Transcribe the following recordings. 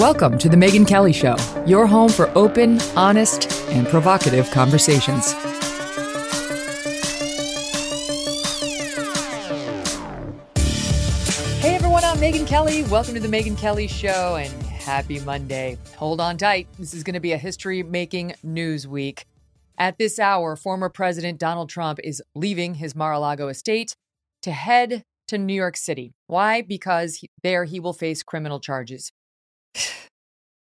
Welcome to The Megyn Kelly Show, your home for open, honest, and provocative conversations. Hey everyone, I'm Megyn Kelly. Welcome to The Megyn Kelly Show and happy Monday. Hold on tight. This is going to be a history-making news week. At this hour, former President Donald Trump is leaving his Mar-a-Lago estate to head to New York City. Why? Because there he will face criminal charges,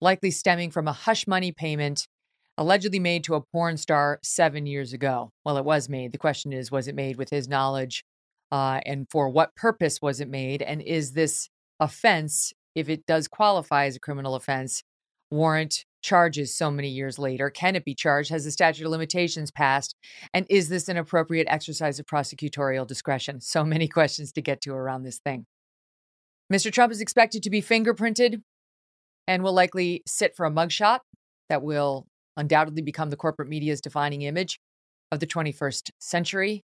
likely stemming from a hush money payment allegedly made to a porn star 7 years ago. Well, it was made. The question is, was it made with his knowledge? And for what purpose was it made? And is this offense, if it does qualify as a criminal offense, warrant charges so many years later? Can it be charged? Has the statute of limitations passed? And is this an appropriate exercise of prosecutorial discretion? So many questions to get to around this thing. Mr. Trump is expected to be fingerprinted and will likely sit for a mugshot that will undoubtedly become the corporate media's defining image of the 21st century.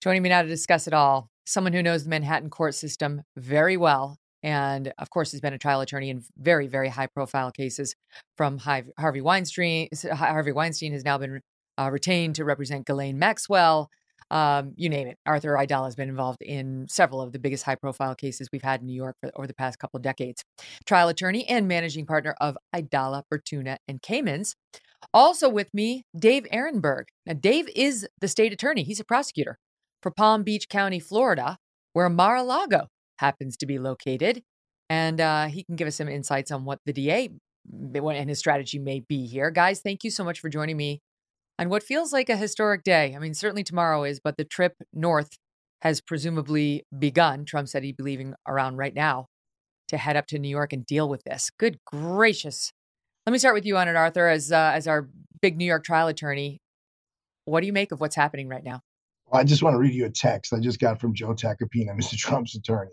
Joining me now to discuss it all, someone who knows the Manhattan court system very well, and of course has been a trial attorney in very, very high-profile cases, from Harvey Weinstein. Harvey Weinstein has now been retained to represent Ghislaine Maxwell. You name it. Arthur Idala has been involved in several of the biggest high-profile cases we've had in New York over the past couple of decades. Trial attorney and managing partner of Idala, Bertuna & Caymans. Also with me, Dave Aronberg. Now, Dave is the state attorney. He's a prosecutor for Palm Beach County, Florida, where Mar-a-Lago happens to be located. And he can give us some insights on what the DA and his strategy may be here. Guys, thank you so much for joining me on what feels like a historic day. I mean, certainly tomorrow is, but the trip north has presumably begun. Trump said he'd be leaving around right now to head up to New York and deal with this. Good gracious. Let me start with you on it, Arthur, as our big New York trial attorney. What do you make of what's happening right now? I just want to read you a text I just got from Joe Tacopina, Mr. Trump's attorney.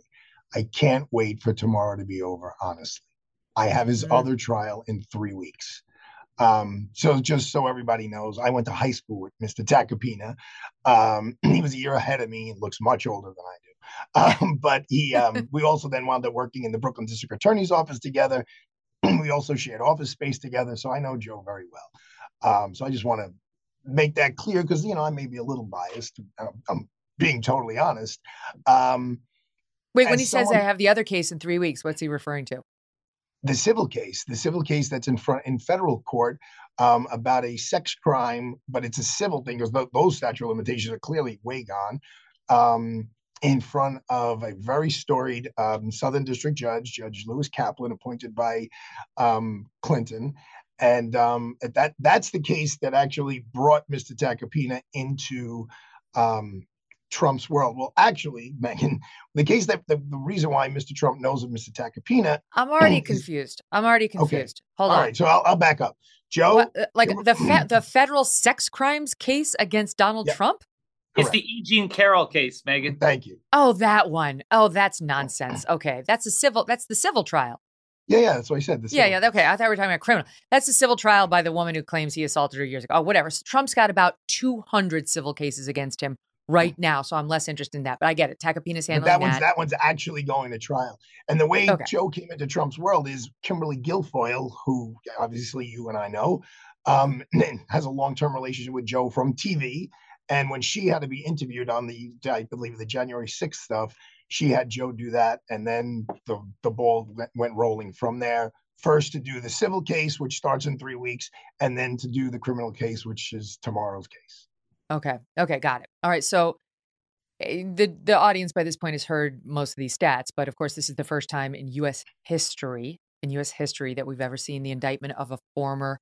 I can't wait for tomorrow to be over, honestly. I have his other trial in 3 weeks. So just so everybody knows, I went to high school with Mr. Tacopina. He was a year ahead of me and looks much older than I do. But he, we also then wound up working in the Brooklyn District Attorney's office together. We also shared office space together. So I know Joe very well. So I just want to make that clear because, you know, I may be a little biased. I'm being totally honest. Wait, when he says I have the other case in 3 weeks, what's he referring to? The civil case that's in federal court about a sex crime, but it's a civil thing because those statute of limitations are clearly way gone, in front of a very storied Southern District judge, Judge Lewis Kaplan, appointed by Clinton. And that's the case that actually brought Mr. Tacopina into Trump's world. Well, actually, Megyn, the case that the reason why Mr. Trump knows of Mr. Tacopina. I'm already confused. Okay. Hold on. All right. So I'll back up. Joe. What, like the federal sex crimes case against Donald Trump? Correct. It's the E. Jean Carroll case, Megyn. Thank you. Oh, that one. Oh, that's nonsense. Okay. That's the civil trial. Yeah, that's what I said. Yeah, okay. I thought we were talking about criminal. That's the civil trial by the woman who claims he assaulted her years ago. Oh, whatever. So Trump's got about 200 civil cases against him right now, so I'm less interested in that. But I get it. Tacopina's handling that. That one's actually going to trial. And the way Joe came into Trump's world is Kimberly Guilfoyle, who obviously you and I know, has a long-term relationship with Joe from TV. And when she had to be interviewed on the, I believe, the January 6th stuff, she had Joe do that, and then the ball went rolling from there. First to do the civil case, which starts in 3 weeks, and then to do the criminal case, which is tomorrow's case. Okay, got it. All right, so the audience by this point has heard most of these stats, but of course this is the first time in U.S. history that we've ever seen the indictment of a former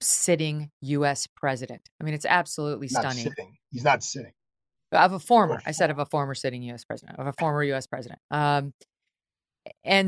sitting U.S. president. I mean, it's absolutely stunning. He's not sitting. Of a former U.S. president. And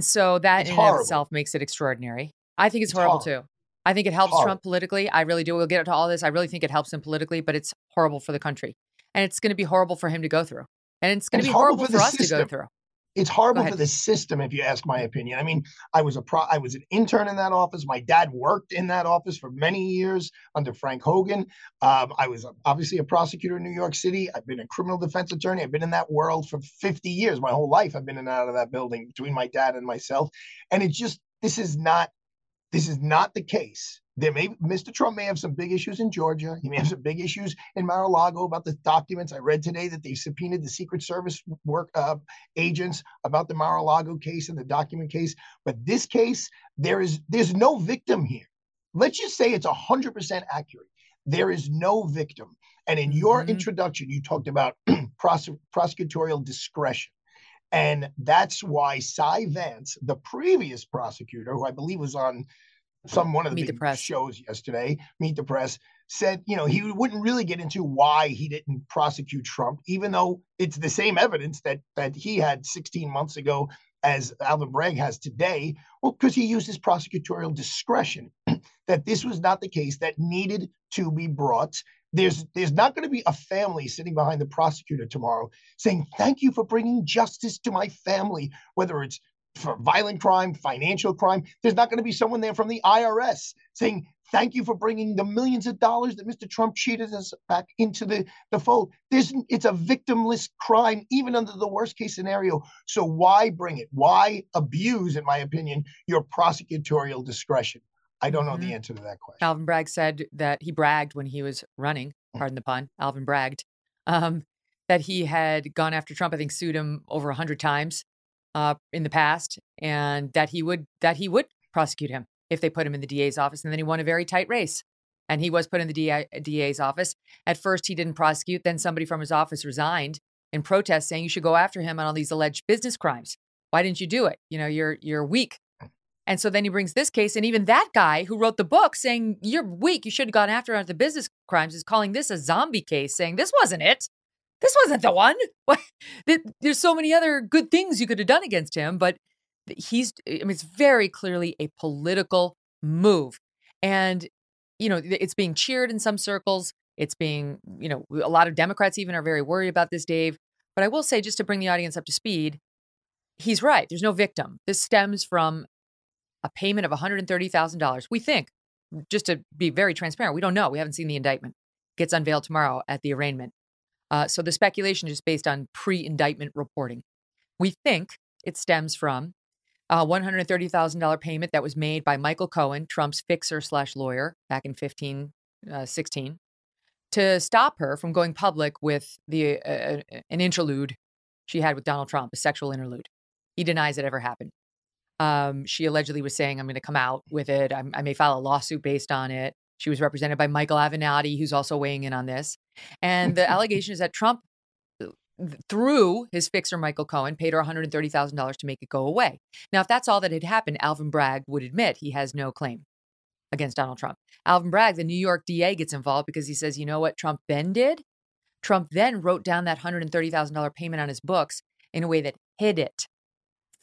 so that in and of itself makes it extraordinary. I think it's horrible too. I think it helps Trump politically. I really do. We'll get to all this. I really think it helps him politically, but it's horrible for the country. And it's going to be horrible for him to go through. And it's going to be horrible for us to go through. It's horrible for the system, if you ask my opinion. I mean, I was an intern in that office. My dad worked in that office for many years under Frank Hogan. I was obviously a prosecutor in New York City. I've been a criminal defense attorney. I've been in that world for 50 years. My whole life I've been in and out of that building between my dad and myself. And it's just, this is not the case. Mr. Trump may have some big issues in Georgia. He may have some big issues in Mar-a-Lago about the documents. I read today that they subpoenaed the Secret Service agents about the Mar-a-Lago case and the document case. But this case, there's no victim here. Let's just say it's 100% accurate. There is no victim. And in your introduction, you talked about prosecutorial discretion. And that's why Cy Vance, the previous prosecutor, who I believe was on one of the big shows yesterday, Meet the Press, said, you know, he wouldn't really get into why he didn't prosecute Trump, even though it's the same evidence that he had 16 months ago as Alvin Bragg has today. Well, because he used his prosecutorial discretion, that this was not the case that needed to be brought. There's not going to be a family sitting behind the prosecutor tomorrow saying, thank you for bringing justice to my family, whether it's for violent crime, financial crime. There's not going to be someone there from the IRS saying, thank you for bringing the millions of dollars that Mr. Trump cheated us back into the fold. It's a victimless crime, even under the worst case scenario. So why bring it? Why abuse, in my opinion, your prosecutorial discretion? I don't know the answer to that question. Alvin Bragg said that he bragged when he was running, pardon the pun, Alvin bragged, that he had gone after Trump, I think sued him over 100 times. In the past, and that he would prosecute him if they put him in the DA's office. And then he won a very tight race, and he was put in the DA's office. At first, he didn't prosecute. Then somebody from his office resigned in protest, saying you should go after him on all these alleged business crimes. Why didn't you do it? You know, you're weak. And so then he brings this case, and even that guy who wrote the book saying you're weak, you should have gone after the business crimes, is calling this a zombie case, saying this wasn't it. This wasn't the one. There's so many other good things you could have done against him, but it's very clearly a political move. And, you know, it's being cheered in some circles. It's being, you know, a lot of Democrats even are very worried about this, Dave. But I will say, just to bring the audience up to speed, he's right. There's no victim. This stems from a payment of $130,000. We think, just to be very transparent, we don't know. We haven't seen the indictment. It gets unveiled tomorrow at the arraignment. So the speculation is based on pre-indictment reporting. We think it stems from a $130,000 payment that was made by Michael Cohen, Trump's fixer/lawyer, back in 2016, to stop her from going public with an interlude she had with Donald Trump, a sexual interlude. He denies it ever happened. She allegedly was saying, I'm going to come out with it. I may file a lawsuit based on it. She was represented by Michael Avenatti, who's also weighing in on this. And the allegation is that Trump, through his fixer, Michael Cohen, paid her $130,000 to make it go away. Now, if that's all that had happened, Alvin Bragg would admit he has no claim against Donald Trump. Alvin Bragg, the New York DA, gets involved because he says, you know what Trump then did? Trump then wrote down that $130,000 payment on his books in a way that hid it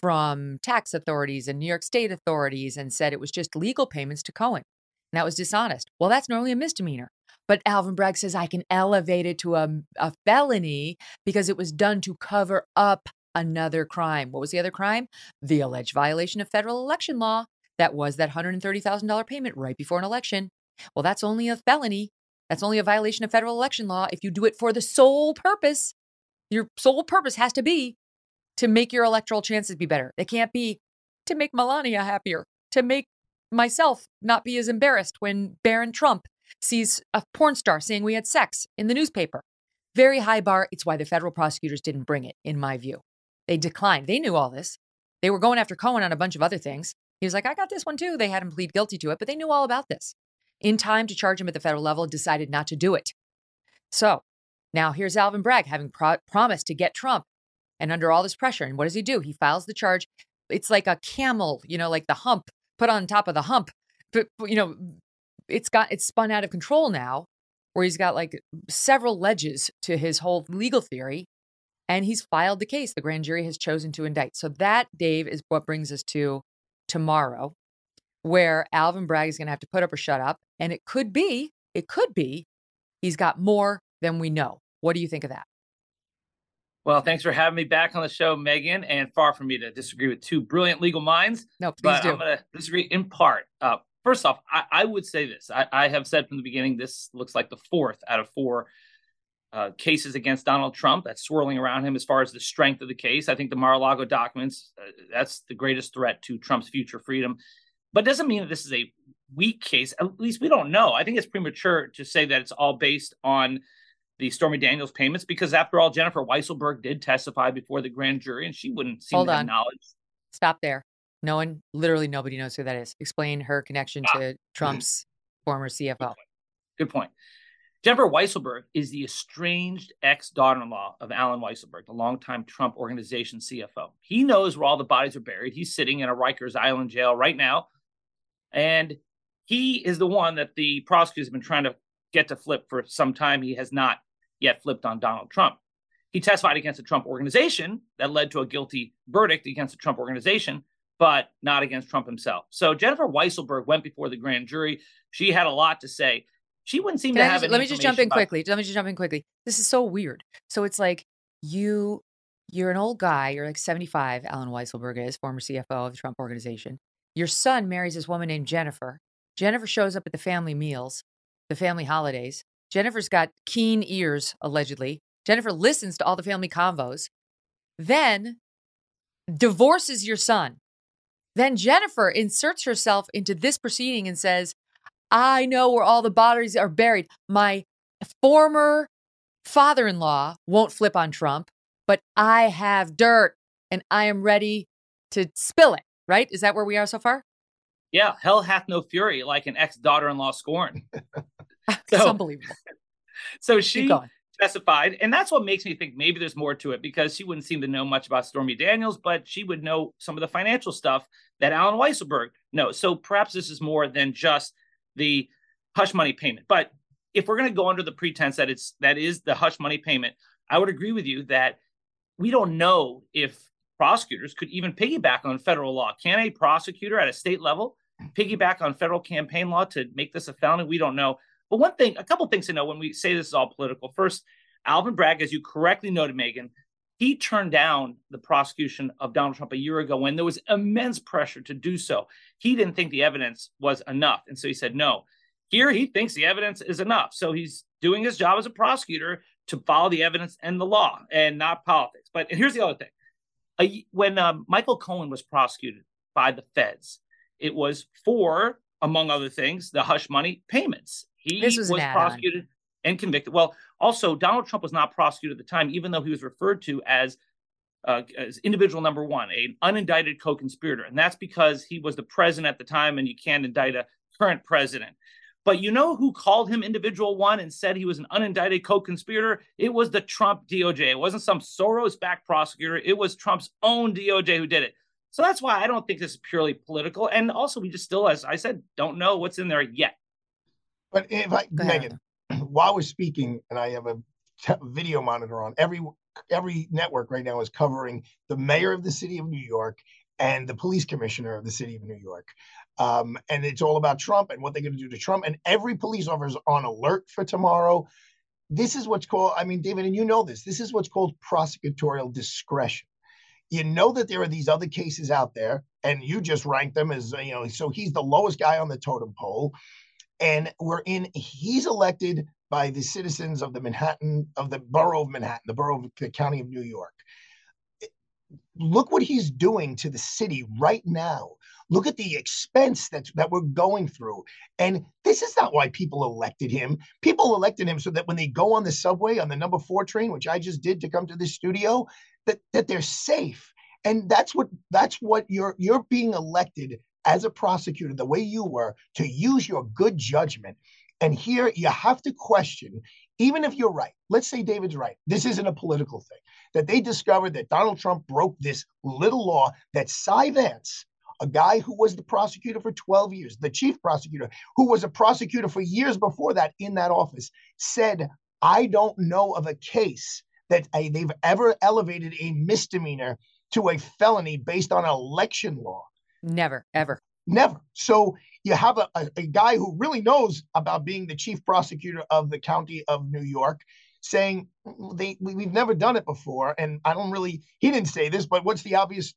from tax authorities and New York state authorities and said it was just legal payments to Cohen. And that was dishonest. Well, that's normally a misdemeanor. But Alvin Bragg says I can elevate it to a felony because it was done to cover up another crime. What was the other crime? The alleged violation of federal election law. That was that $130,000 payment right before an election. Well, that's only a felony. That's only a violation of federal election law if you do it for the sole purpose. Your sole purpose has to be to make your electoral chances be better. It can't be to make Melania happier, to make myself not be as embarrassed when Barron Trump sees a porn star saying we had sex in the newspaper. Very high bar. It's why the federal prosecutors didn't bring it, in my view. They declined. They knew all this. They were going after Cohen on a bunch of other things. He was like, I got this one too. They had him plead guilty to it, but they knew all about this. In time to charge him at the federal level, decided not to do it. So now here's Alvin Bragg having promised to get Trump and under all this pressure. And what does he do? He files the charge. It's like a camel, you know, like the hump. Put on top of the hump, but you know, it's spun out of control now, where he's got like several ledges to his whole legal theory, and he's filed the case. The grand jury has chosen to indict. So that, Dave, is what brings us to tomorrow, where Alvin Bragg is going to have to put up or shut up, and it could be, he's got more than we know. What do you think of that? Well, thanks for having me back on the show, Megyn. And far from me to disagree with two brilliant legal minds. No, please but do. I'm going to disagree in part. First off, I would say this. I have said from the beginning, this looks like the fourth out of four cases against Donald Trump that's swirling around him as far as the strength of the case. I think the Mar-a-Lago documents, that's the greatest threat to Trump's future freedom. But it doesn't mean that this is a weak case. At least we don't know. I think it's premature to say that it's all based on the Stormy Daniels payments, because after all, Jennifer Weisselberg did testify before the grand jury and she wouldn't seem to acknowledge. Stop there. No one, literally nobody knows who that is. Explain her connection to Trump's former CFO. Good point. Jennifer Weisselberg is the estranged ex-daughter-in-law of Alan Weisselberg, the longtime Trump organization CFO. He knows where all the bodies are buried. He's sitting in a Rikers Island jail right now. And he is the one that the prosecutors have been trying to get to flip for some time. He has not yet flipped on Donald Trump. He testified against the Trump organization that led to a guilty verdict against the Trump organization, but not against Trump himself. So Jennifer Weisselberg went before the grand jury. She had a lot to say. She wouldn't seem to have any information. Let me just jump in quickly. This is so weird. So it's like you're an old guy. You're like 75, Alan Weisselberg is, former CFO of the Trump organization. Your son marries this woman named Jennifer. Jennifer shows up at the family meals, the family holidays. Jennifer's got keen ears, allegedly. Jennifer listens to all the family convos, then divorces your son. Then Jennifer inserts herself into this proceeding and says, I know where all the bodies are buried. My former father-in-law won't flip on Trump, but I have dirt and I am ready to spill it, right? Is that where we are so far? Yeah. Hell hath no fury like an ex-daughter-in-law scorned. It's unbelievable. So she testified, and that's what makes me think maybe there's more to it, because she wouldn't seem to know much about Stormy Daniels, but she would know some of the financial stuff that Alan Weisselberg knows. So perhaps this is more than just the hush money payment. But if we're going to go under the pretense that that is the hush money payment, I would agree with you that we don't know if prosecutors could even piggyback on federal law. Can a prosecutor at a state level piggyback on federal campaign law to make this a felony? We don't know. But a couple things to know when we say this is all political. First, Alvin Bragg, as you correctly noted, Megyn, he turned down the prosecution of Donald Trump a year ago when there was immense pressure to do so. He didn't think the evidence was enough. And so he said no. Here he thinks the evidence is enough. So he's doing his job as a prosecutor to follow the evidence and the law and not politics. But here's the other thing. When Michael Cohen was prosecuted by the feds, it was for, among other things, the hush money payments. He was prosecuted and convicted. Well, also, Donald Trump was not prosecuted at the time, even though he was referred to as individual number one, an unindicted co-conspirator. And that's because he was the president at the time, and you can't indict a current president. But you know who called him individual one and said he was an unindicted co-conspirator? It was the Trump DOJ. It wasn't some Soros-backed prosecutor. It was Trump's own DOJ who did it. So that's why I don't think this is purely political. And also, we just still, as I said, don't know what's in there yet. But if Megyn, while we're speaking, and I have a video monitor on, every network right now is covering the mayor of the city of New York and the police commissioner of the city of New York. And it's all about Trump and what they're going to do to Trump. And every police officer is on alert for tomorrow. This is what's called, I mean, David, and you know this is what's called prosecutorial discretion. You know that there are these other cases out there, and you just rank them as, you know, so he's the lowest guy on the totem pole. And he's elected by the citizens of the borough of Manhattan, the borough of the county of New York. Look what he's doing to the city right now. Look at the expense that we're going through. And this is not why people elected him. People elected him so that when they go on the subway, on the number 4 train, which I just did to come to this studio, that they're safe. And that's what you're being elected as a prosecutor, the way you were, to use your good judgment. And here you have to question, even if you're right, let's say David's right, this isn't a political thing, that they discovered that Donald Trump broke this little law that Cy Vance, a guy who was the prosecutor for 12 years, the chief prosecutor, who was a prosecutor for years before that in that office, said, I don't know of a case that they've ever elevated a misdemeanor to a felony based on election law. Never, ever. Never. So you have a guy who really knows about being the chief prosecutor of the county of New York saying we've never done it before. And I don't really, he didn't say this, but what's the obvious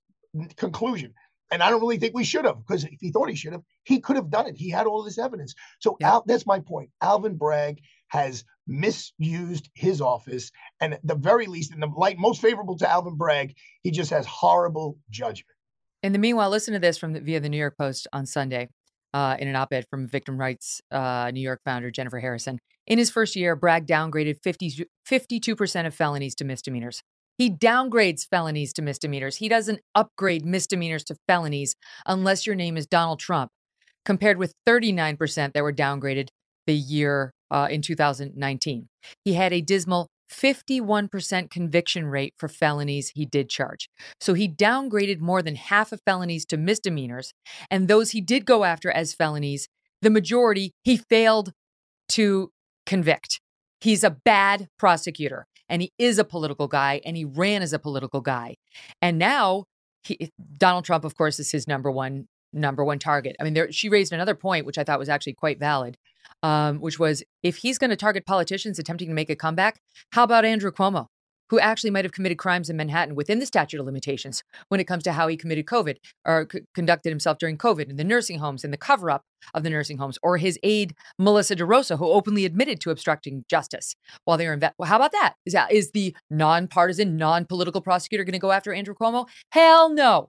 conclusion? And I don't really think we should have, because if he thought he should have, he could have done it. He had all this evidence. So that's my point. Alvin Bragg has misused his office. And at the very least, in the light most favorable to Alvin Bragg, he just has horrible judgment. In the meanwhile, listen to this from via The New York Post on Sunday in an op-ed from Victim Rights New York founder Jennifer Harrison. In his first year, Bragg downgraded 52% of felonies to misdemeanors. He downgrades felonies to misdemeanors. He doesn't upgrade misdemeanors to felonies unless your name is Donald Trump, compared with 39% that were downgraded the year in 2019. He had a dismal 51% conviction rate for felonies he did charge. So he downgraded more than half of felonies to misdemeanors. And those he did go after as felonies, the majority he failed to convict. He's a bad prosecutor. And he is a political guy, and he ran as a political guy. And now Donald Trump, of course, is his number one target. I mean, she raised another point, which I thought was actually quite valid, which was if he's going to target politicians attempting to make a comeback, how about Andrew Cuomo, who actually might have committed crimes in Manhattan within the statute of limitations when it comes to how he committed COVID or conducted himself during COVID in the nursing homes and the cover up of the nursing homes, or his aide, Melissa DeRosa, who openly admitted to obstructing justice while they were well, how about that? Is the nonpartisan, non-political prosecutor going to go after Andrew Cuomo? Hell no.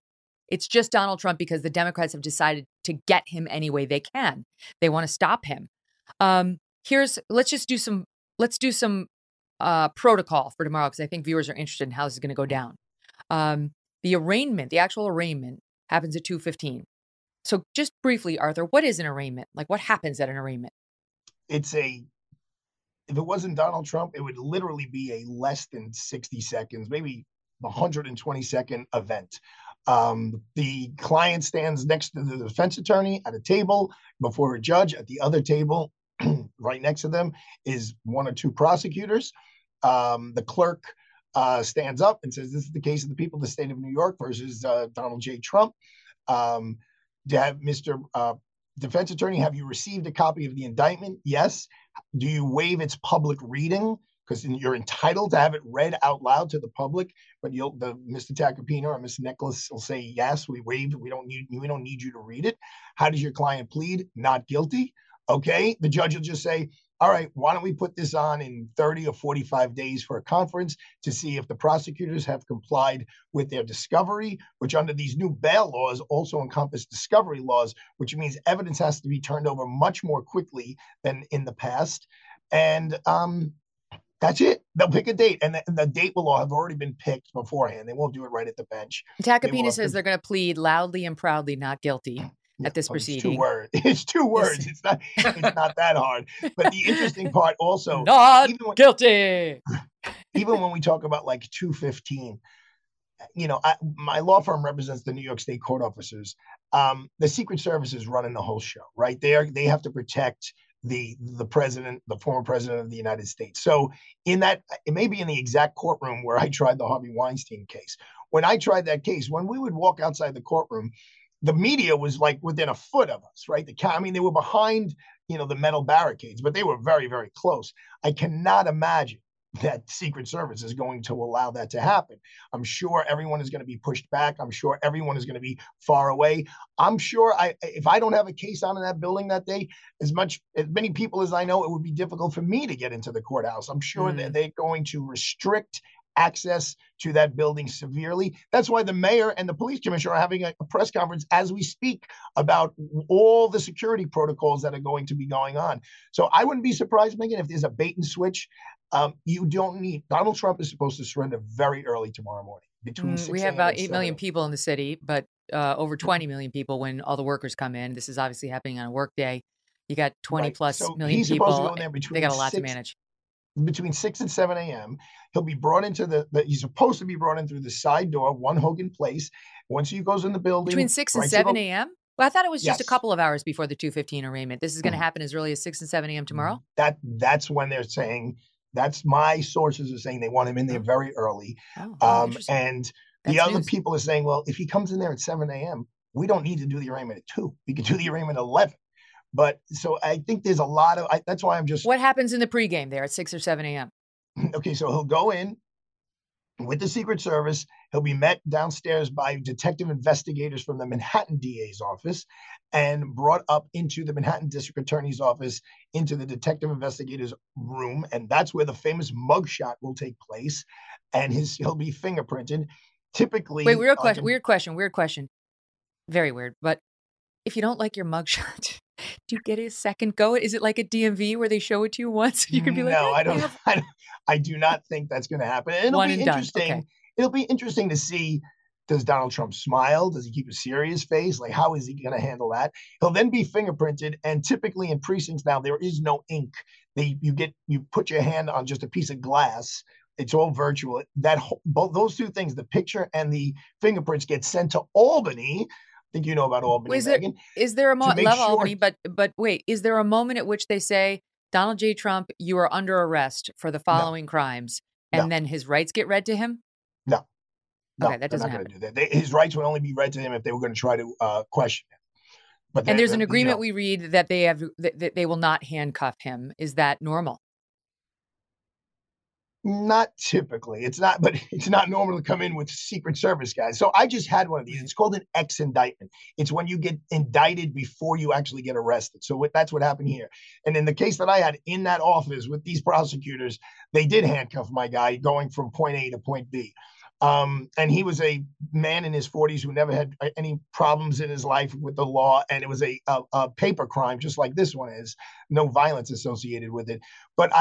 It's just Donald Trump, because the Democrats have decided to get him any way they can. They want to stop him. Let's do some protocol for tomorrow, because I think viewers are interested in how this is going to go down. The actual arraignment happens at 2:15. So just briefly, Arthur, what is an arraignment? Like, what happens at an arraignment? If it wasn't Donald Trump, it would literally be a less than 60 seconds, maybe 120-second event. The client stands next to the defense attorney at a table before a judge. At the other table, right next to them, is one or two prosecutors. The clerk stands up and says, this is the case of the people of the state of New York versus Donald J. Trump. Mr. Defense Attorney, have you received a copy of the indictment? Yes. Do you waive its public reading? Because you're entitled to have it read out loud to the public, but Mr. Tacopina or Ms. Necklace will say, yes, we waived. We don't need you to read it. How does your client plead? Not guilty. Okay, the judge will just say, all right, why don't we put this on in 30 or 45 days for a conference to see if the prosecutors have complied with their discovery, which under these new bail laws also encompass discovery laws, which means evidence has to be turned over much more quickly than in the past. And that's it. They'll pick a date, and the date will all have already been picked beforehand. They won't do it right at the bench. Tacopina says they're going to plead loudly and proudly not guilty at this proceeding. It's two words. It's not that hard. But the interesting part also, guilty. Even when we talk about like 2:15, my law firm represents the New York State court officers. The Secret Service is running the whole show, right? They have to protect the president, the former president of the United States. So in that, it may be in the exact courtroom where I tried the Harvey Weinstein case. When I tried that case, when we would walk outside the courtroom, the media was like within a foot of us, right? They were behind, the metal barricades, but they were very, very close. I cannot imagine that Secret Service is going to allow that to happen. I'm sure everyone is going to be pushed back. I'm sure everyone is going to be far away. I'm sure if I don't have a case on in that building that day, as many people as I know, it would be difficult for me to get into the courthouse. I'm sure that they're going to restrict access to that building severely. That's why the mayor and the police commissioner are having a press conference as we speak about all the security protocols that are going to be going on. So I wouldn't be surprised, Megyn, if there's a bait and switch. Donald Trump is supposed to surrender very early tomorrow morning. We have about 8 million people in the city, but over 20 million people when all the workers come in. This is obviously happening on a work day. You got 20 plus million people. They got a lot to manage. Between 6 and 7 a.m., he'll be brought into he's supposed to be brought in through the side door, 1 Hogan Place. Once he goes in the building. Between 6 and 7 a.m.? Well, I thought it was just a couple of hours before the 2:15 arraignment. This is going to happen as early as 6 and 7 a.m. tomorrow? That's when they're saying, my sources are saying they want him in there very early. And the other people are saying, well, if he comes in there at 7 a.m., we don't need to do the arraignment at 2. We can do the arraignment at 11. But so I think there's a lot of that's why I'm just. What happens in the pregame there at 6 or 7 a.m.? Okay, so he'll go in with the Secret Service. He'll be met downstairs by detective investigators from the Manhattan DA's office and brought up into the Manhattan District Attorney's office, into the detective investigators room. And that's where the famous mugshot will take place. And he'll be fingerprinted. Typically... Wait, weird question. Very weird. But if you don't like your mugshot... Do you get a second go? Is it like a DMV where they show it to you once? You can be like, no, hey, I do not think that's going to happen. And it'll be interesting. Okay. It'll be interesting to see, does Donald Trump smile? Does he keep a serious face? Like, how is he going to handle that? He'll then be fingerprinted. And typically in precincts now, there is no ink. You put your hand on just a piece of glass. It's all virtual. Both those two things, the picture and the fingerprints, get sent to Albany. I think you know about Albany, Megyn. Is there a moment? Love Albany, but wait, is there a moment at which they say, Donald J. Trump, you are under arrest for the following crimes, and then his rights get read to him? No, okay, that doesn't happen. His rights would only be read to him if they were going to try to question him. But and there's an agreement we read that they will not handcuff him. Is that normal? Not typically. It's not normal to come in with Secret Service guys. So I just had one of these. It's called an ex-indictment. It's when you get indicted before you actually get arrested. So that's what happened here. And in the case that I had in that office with these prosecutors, they did handcuff my guy going from point A to point B. And he was a man in his 40s who never had any problems in his life with the law. And it was a paper crime, just like this one is. No violence associated with it. But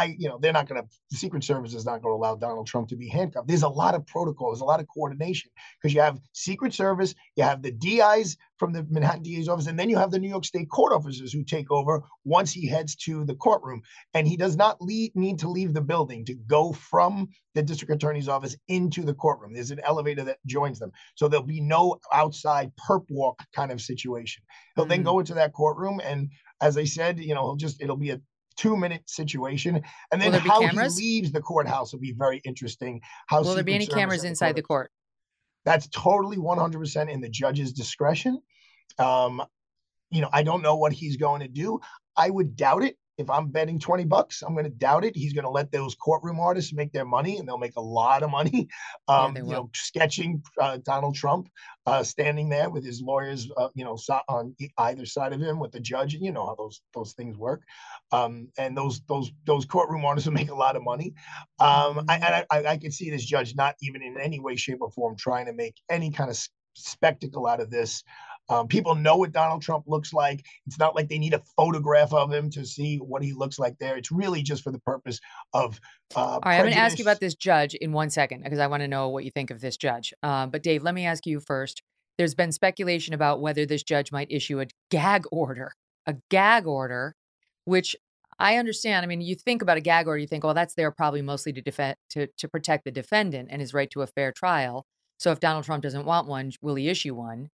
they're not going to, the Secret Service is not going to allow Donald Trump to be handcuffed. There's a lot of protocol. There's a lot of coordination because you have Secret Service, you have the DIs from the Manhattan DA's office, and then you have the New York State court officers who take over once he heads to the courtroom. And he does not need to leave the building to go from the district attorney's office into the courtroom. There's an elevator that joins them. So there'll be no outside perp walk kind of situation. He'll then go into that courtroom. And as I said, it'll be a 2-minute situation. And then how he leaves the courthouse will be very interesting. Will there be any cameras inside the court? That's totally 100% in the judge's discretion. I don't know what he's going to do. I would doubt it. If I'm betting $20, I'm going to doubt it. He's going to let those courtroom artists make their money, and they'll make a lot of money. Sketching Donald Trump standing there with his lawyers, on either side of him with the judge. And you know how those things work. And those courtroom artists will make a lot of money. I could see this judge not even in any way, shape, or form trying to make any kind of spectacle out of this. People know what Donald Trump looks like. It's not like they need a photograph of him to see what he looks like there. It's really just for the purpose of all right, I'm going to ask you about this judge in 1 second because I want to know what you think of this judge. But Dave, let me ask you first. There's been speculation about whether this judge might issue a gag order, which I understand. I mean, you think about a gag order, you think, well, that's there probably mostly to defend, to protect the defendant and his right to a fair trial. So if Donald Trump doesn't want one, will he issue one?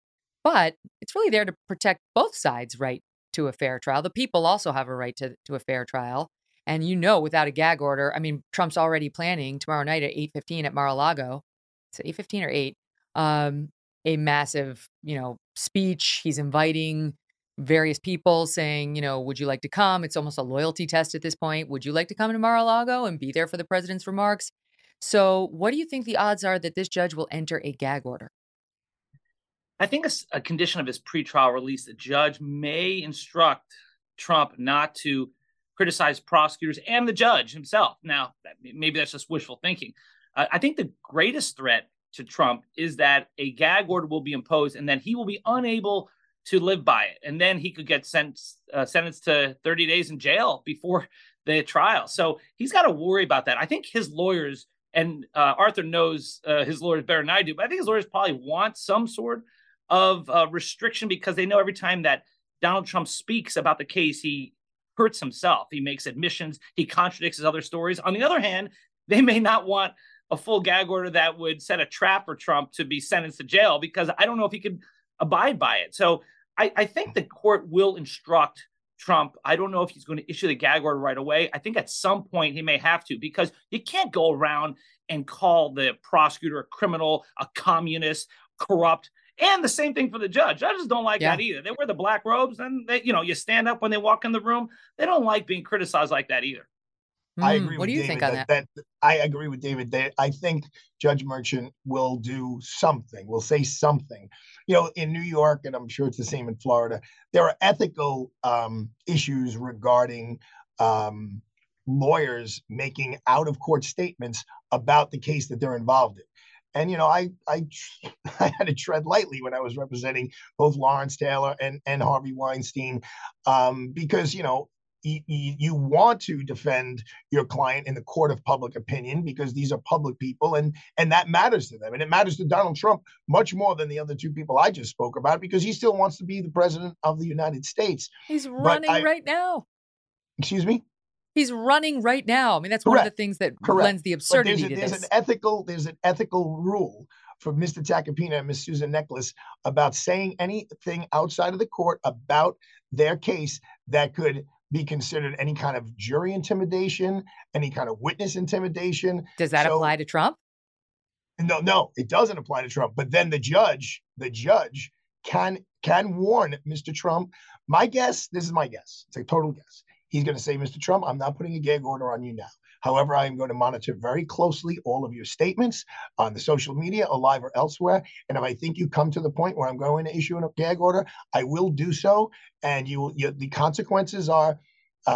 But it's really there to protect both sides' right to a fair trial. The people also have a right to a fair trial. And without a gag order, I mean, Trump's already planning tomorrow night at 8:15 at Mar-a-Lago. It's 8:15 or 8. A massive, speech. He's inviting various people saying, would you like to come? It's almost a loyalty test at this point. Would you like to come to Mar-a-Lago and be there for the president's remarks? So what do you think the odds are that this judge will enter a gag order? I think a condition of his pretrial release, the judge may instruct Trump not to criticize prosecutors and the judge himself. Now, maybe that's just wishful thinking. I think the greatest threat to Trump is that a gag order will be imposed and that he will be unable to live by it. And then he could get sentenced to 30 days in jail before the trial. So he's got to worry about that. I think his lawyers, and Arthur knows his lawyers better than I do, but I think his lawyers probably want some sort of restriction because they know every time that Donald Trump speaks about the case, he hurts himself. He makes admissions. He contradicts his other stories. On the other hand, they may not want a full gag order that would set a trap for Trump to be sentenced to jail because I don't know if he could abide by it. So I think the court will instruct Trump. I don't know if he's going to issue the gag order right away. I think at some point he may have to, because you can't go around and call the prosecutor a criminal, a communist, corrupt. And the same thing for the judge. Judges don't like that either. They wear the black robes and you stand up when they walk in the room. They don't like being criticized like that either. I agree. What do you think on that? I agree with David. I think Judge Merchant will do something, will say something. You know, in New York, and I'm sure it's the same in Florida, there are ethical issues regarding lawyers making out-of-court statements about the case that they're involved in. And, you know, I had to tread lightly when I was representing both Lawrence Taylor and Harvey Weinstein, because, you know, you want to defend your client in the court of public opinion because these are public people and that matters to them. And it matters to Donald Trump much more than the other two people I just spoke about because he still wants to be the president of the United States. He's running right now. Excuse me? He's running right now. I mean, that's correct. One of the things that lends the absurdity to this. There's an ethical rule for Mr. Tacopina and Ms. Susan Necklace about saying anything outside of the court about their case that could be considered any kind of jury intimidation, any kind of witness intimidation. Does that apply to Trump? No, it doesn't apply to Trump. But then the judge can warn Mr. Trump. My guess, this is my guess. It's a total guess. He's going to say, Mr. Trump, I'm not putting a gag order on you now. However, I am going to monitor very closely all of your statements on the social media, alive or elsewhere. And if I think you come to the point where I'm going to issue a gag order, I will do so. And the consequences are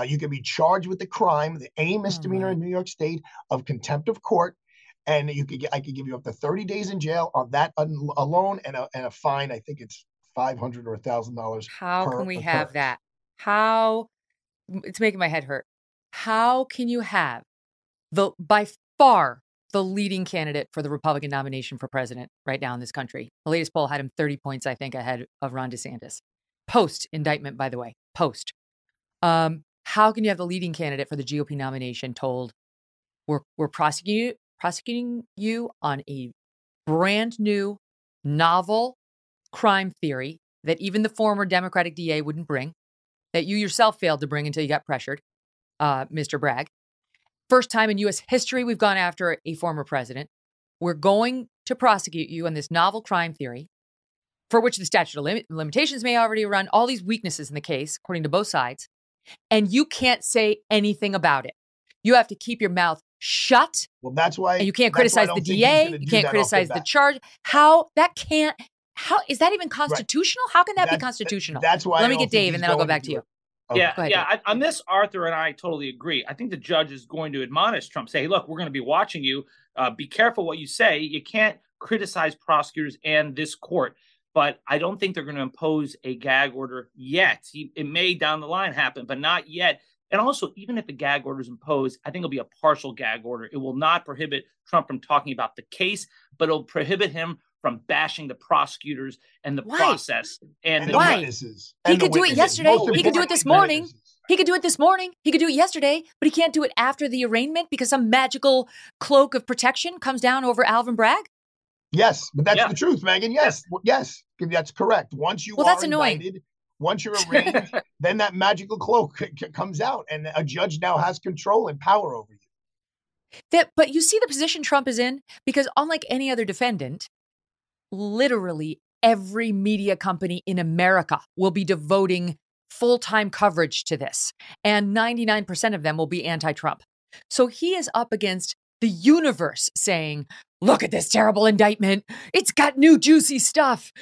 you can be charged with the crime, the A misdemeanor in New York State of contempt of court. And I could give you up to 30 days in jail on that alone and a fine. I think it's $500 or $1,000. How can we have that? It's making my head hurt. How can you have by far the leading candidate for the Republican nomination for president right now in this country? The latest poll had him 30 points, I think, ahead of Ron DeSantis. Post indictment, by the way, post. How can you have the leading candidate for the GOP nomination told we're prosecuting you on a brand new novel crime theory that even the former Democratic DA wouldn't bring, that you yourself failed to bring until you got pressured? Mr. Bragg. First time in U.S. history, we've gone after a former president. We're going to prosecute you on this novel crime theory for which the statute of limitations may already run, all these weaknesses in the case, according to both sides. And you can't say anything about it. You have to keep your mouth shut. Well, that's why. And you can't criticize the DA. You can't criticize the charge. How is that even constitutional? Right. How can that be constitutional? That's why. Let me get Dave and then I'll go back to you. On this, Arthur and I totally agree. I think the judge is going to admonish Trump, say, hey, look, we're going to be watching you. Be careful what you say. You can't criticize prosecutors and this court. But I don't think they're going to impose a gag order yet. It may down the line happen, but not yet. And also, even if the gag order is imposed, I think it'll be a partial gag order. It will not prohibit Trump from talking about the case, but it'll prohibit him from bashing the prosecutors and the process and the witnesses. He could do it yesterday. He could do it this morning. He could do it this morning. He could do it yesterday, but he can't do it after the arraignment because some magical cloak of protection comes down over Alvin Bragg. Yes, but that's the truth, Megan. Yes, that's correct. Once you are indicted, once you're arraigned, then that magical cloak comes out, and a judge now has control and power over you. But you see the position Trump is in because, unlike any other defendant, literally every media company in America will be devoting full-time coverage to this. And 99% of them will be anti-Trump. So he is up against the universe saying, look at this terrible indictment. It's got new juicy stuff.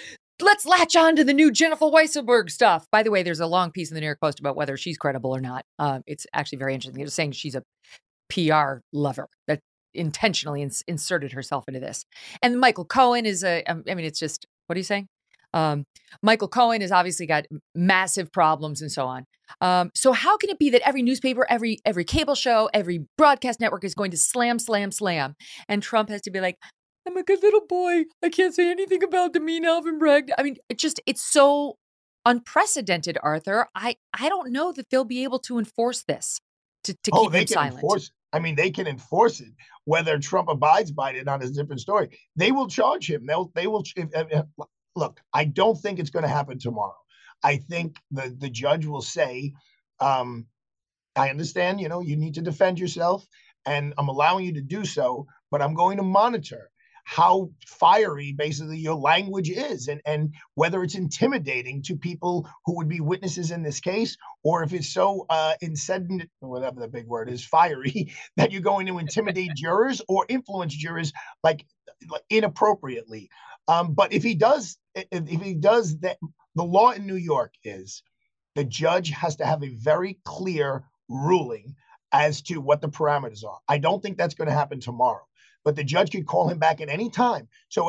Let's latch on to the new Jennifer Weisselberg stuff. By the way, there's a long piece in the New York Post about whether she's credible or not. It's actually very interesting. They're saying she's a PR lover. That's intentionally inserted herself into this. And Michael Cohen is it's just, what are you saying? Michael Cohen has obviously got massive problems and so on. So how can it be that every newspaper, every cable show, every broadcast network is going to slam, slam, slam? And Trump has to be like, I'm a good little boy. I can't say anything about the mean Alvin Bragg. I mean, it's so unprecedented, Arthur. I don't know that they'll be able to enforce this to keep him silent. They can enforce it. Whether Trump abides by it or not is a different story. They will charge him. They will. Look, I don't think it's going to happen tomorrow. I think the judge will say, I understand, you know, you need to defend yourself and I'm allowing you to do so, but I'm going to monitor how fiery basically your language is, and whether it's intimidating to people who would be witnesses in this case, or if it's so incendiary, whatever the big word is, fiery, that you're going to intimidate jurors or influence jurors like inappropriately. But if he does that, the law in New York is the judge has to have a very clear ruling as to what the parameters are. I don't think that's going to happen tomorrow, but the judge could call him back at any time. So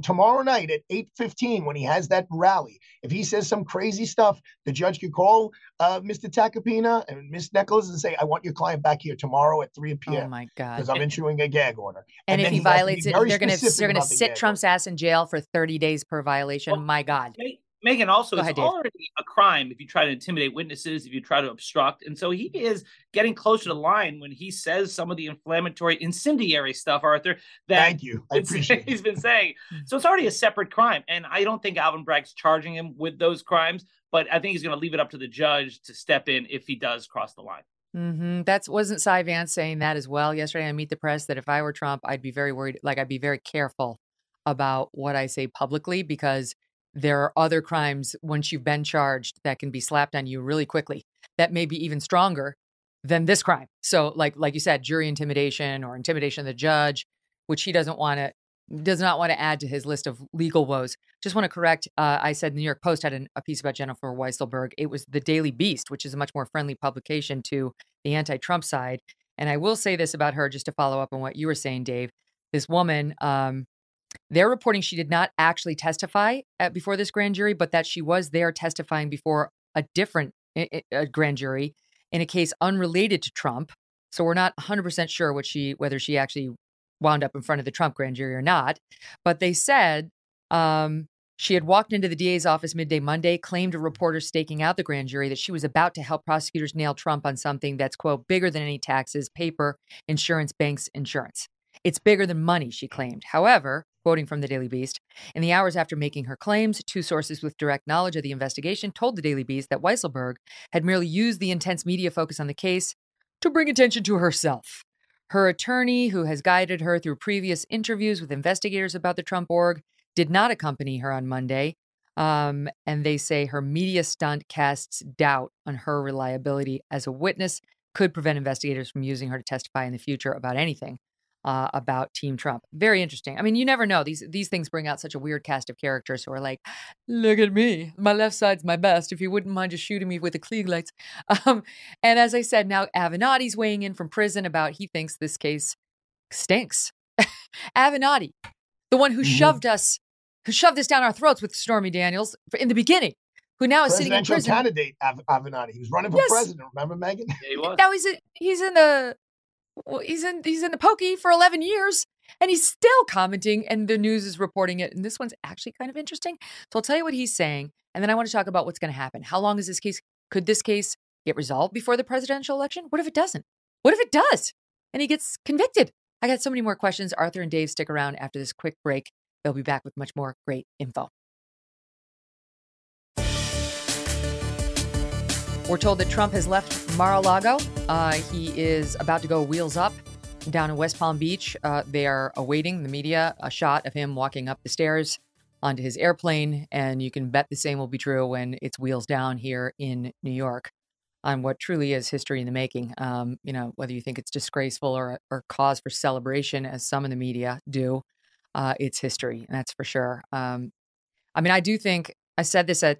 tomorrow night at 8:15, when he has that rally, if he says some crazy stuff, the judge could call Mr. Tacopina and Ms. Necklace and say, I want your client back here tomorrow at 3 p.m. Oh, my God. Because I'm issuing a gag order. And if he violates it, they're going to sit Trump's ass in jail for 30 days per violation. Well, my God. Megyn, also, it's already a crime if you try to intimidate witnesses, if you try to obstruct. And so he is getting closer to the line when he says some of the inflammatory, incendiary stuff, Arthur, that thank you. I appreciate he's been saying. So it's already a separate crime. And I don't think Alvin Bragg's charging him with those crimes, but I think he's going to leave it up to the judge to step in if he does cross the line. Mm-hmm. Wasn't Cy Vance saying that as well yesterday on Meet the Press, that if I were Trump, I'd be very worried, I'd be very careful about what I say publicly, because there are other crimes once you've been charged that can be slapped on you really quickly that may be even stronger than this crime. So like you said, jury intimidation or intimidation of the judge, which he does not want to add to his list of legal woes. Just want to correct. I said the New York Post had a piece about Jennifer Weisselberg. It was the Daily Beast, which is a much more friendly publication to the anti-Trump side. And I will say this about her, just to follow up on what you were saying, Dave. This woman, they're reporting she did not actually testify before this grand jury, but that she was there testifying before a different grand jury in a case unrelated to Trump. So we're not 100% sure whether she actually wound up in front of the Trump grand jury or not. But they said she had walked into the DA's office midday Monday, claimed to reporters staking out the grand jury that she was about to help prosecutors nail Trump on something that's, quote, bigger than any taxes, paper, insurance, banks, insurance. It's bigger than money, she claimed. However, quoting from the Daily Beast, in the hours after making her claims, two sources with direct knowledge of the investigation told the Daily Beast that Weisselberg had merely used the intense media focus on the case to bring attention to herself. Her attorney, who has guided her through previous interviews with investigators about the Trump org, did not accompany her on Monday. And they say her media stunt casts doubt on her reliability as a witness, could prevent investigators from using her to testify in the future about anything. About Team Trump. Very interesting. I mean, you never know. These things bring out such a weird cast of characters who are like, look at me. My left side's my best. If you wouldn't mind just shooting me with the Klieg lights. And as I said, now Avenatti's weighing in from prison about he thinks this case stinks. Avenatti, the one who shoved us down our throats with Stormy Daniels in the beginning, who now is sitting in prison. Presidential candidate Avenatti. He was running for president. Remember, Megyn? Yeah, he was. Now he's in the pokey for 11 years and he's still commenting, and the news is reporting it. And this one's actually kind of interesting. So I'll tell you what he's saying. And then I want to talk about what's going to happen. How long is this case? Could this case get resolved before the presidential election? What if it doesn't? What if it does? And he gets convicted. I got so many more questions. Arthur and Dave, stick around after this quick break. They'll be back with much more great info. We're told that Trump has left Mar-a-Lago. He is about to go wheels up down in West Palm Beach. They are awaiting, the media, a shot of him walking up the stairs onto his airplane. And you can bet the same will be true when it's wheels down here in New York on what truly is history in the making. Whether you think it's disgraceful or cause for celebration, as some in the media do, it's history. And that's for sure. I do think, I said this at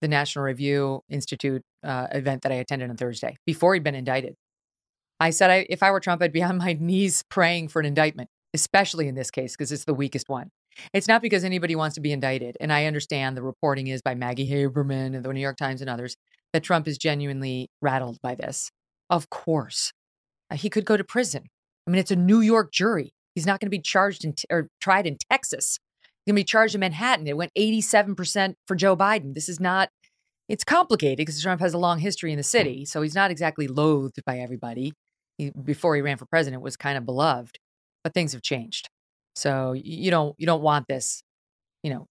the National Review Institute event that I attended on Thursday before he'd been indicted. I said, if I were Trump, I'd be on my knees praying for an indictment, especially in this case, because it's the weakest one. It's not because anybody wants to be indicted. And I understand the reporting is by Maggie Haberman and the New York Times and others that Trump is genuinely rattled by this. Of course, he could go to prison. It's a New York jury. He's not going to be charged or tried in Texas. Going to be charged in Manhattan. It went 87% for Joe Biden. This is not, it's complicated because Trump has a long history in the city. So he's not exactly loathed by everybody. Before he ran for president was kind of beloved, but things have changed. So you don't want this,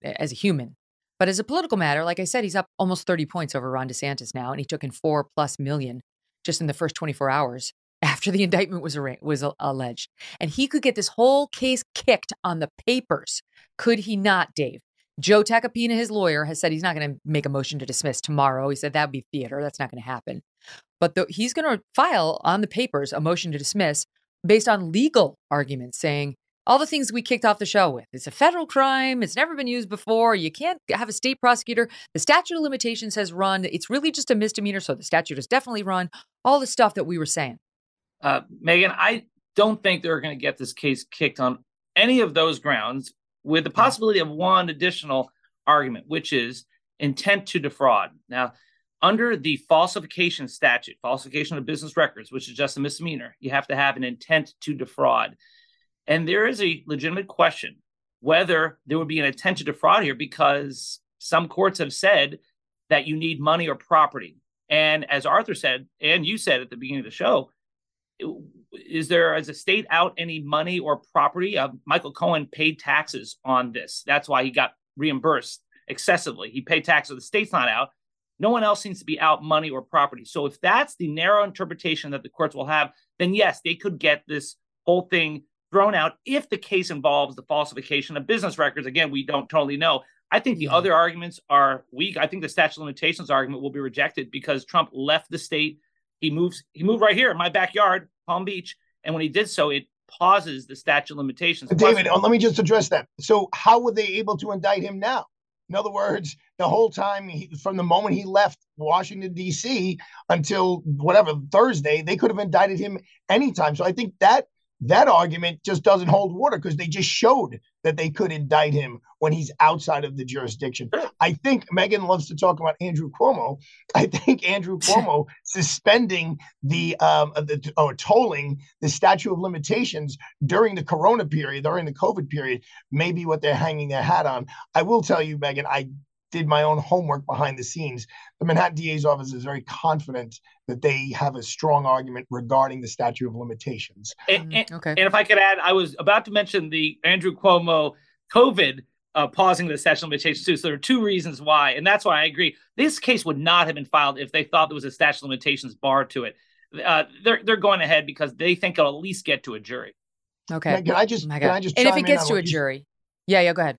as a human, but as a political matter, like I said, he's up almost 30 points over Ron DeSantis now. And he took in $4+ million just in the first 24 hours after the indictment was alleged. And he could get this whole case kicked on the papers. Could he not, Dave? Joe Tacopina, his lawyer, has said he's not going to make a motion to dismiss tomorrow. He said that would be theater. That's not going to happen. But he's going to file on the papers a motion to dismiss based on legal arguments, saying all the things we kicked off the show with. It's a federal crime. It's never been used before. You can't have a state prosecutor. The statute of limitations has run. It's really just a misdemeanor. So the statute has definitely run. All the stuff that we were saying. Megyn, I don't think they're going to get this case kicked on any of those grounds, with the possibility of one additional argument, which is intent to defraud. Now, under the falsification statute, falsification of business records, which is just a misdemeanor, you have to have an intent to defraud. And there is a legitimate question whether there would be an intent to defraud here, because some courts have said that you need money or property. And as Arthur said, and you said at the beginning of the show, is there, as a state, out any money or property? Michael Cohen paid taxes on this. That's why he got reimbursed excessively. He paid taxes. The state's not out. No one else seems to be out money or property. So if that's the narrow interpretation that the courts will have, then yes, they could get this whole thing thrown out if the case involves the falsification of business records. Again, we don't totally know. I think the other arguments are weak. I think the statute of limitations argument will be rejected because Trump left the state. He moved right here in my backyard, Palm Beach. And when he did so, it pauses the statute of limitations. David, let me just address that. So how were they able to indict him now? In other words, the whole time, from the moment he left Washington, D.C. until whatever, Thursday, they could have indicted him anytime. So I think that argument just doesn't hold water, because they just showed that they could indict him when he's outside of the jurisdiction. I think Megyn loves to talk about Andrew Cuomo. I think Andrew Cuomo suspending tolling the statute of limitations during the corona period, during the COVID period, may be what they're hanging their hat on. I will tell you, Megyn, I did my own homework behind the scenes. The Manhattan DA's office is very confident that they have a strong argument regarding the statute of limitations. And if I could add, I was about to mention the Andrew Cuomo COVID pausing the statute of limitations too. So there are two reasons why, and that's why I agree. This case would not have been filed if they thought there was a statute of limitations bar to it. They're going ahead because they think it'll at least get to a jury. Okay. Can I just and if it gets to a jury. Yeah, go ahead.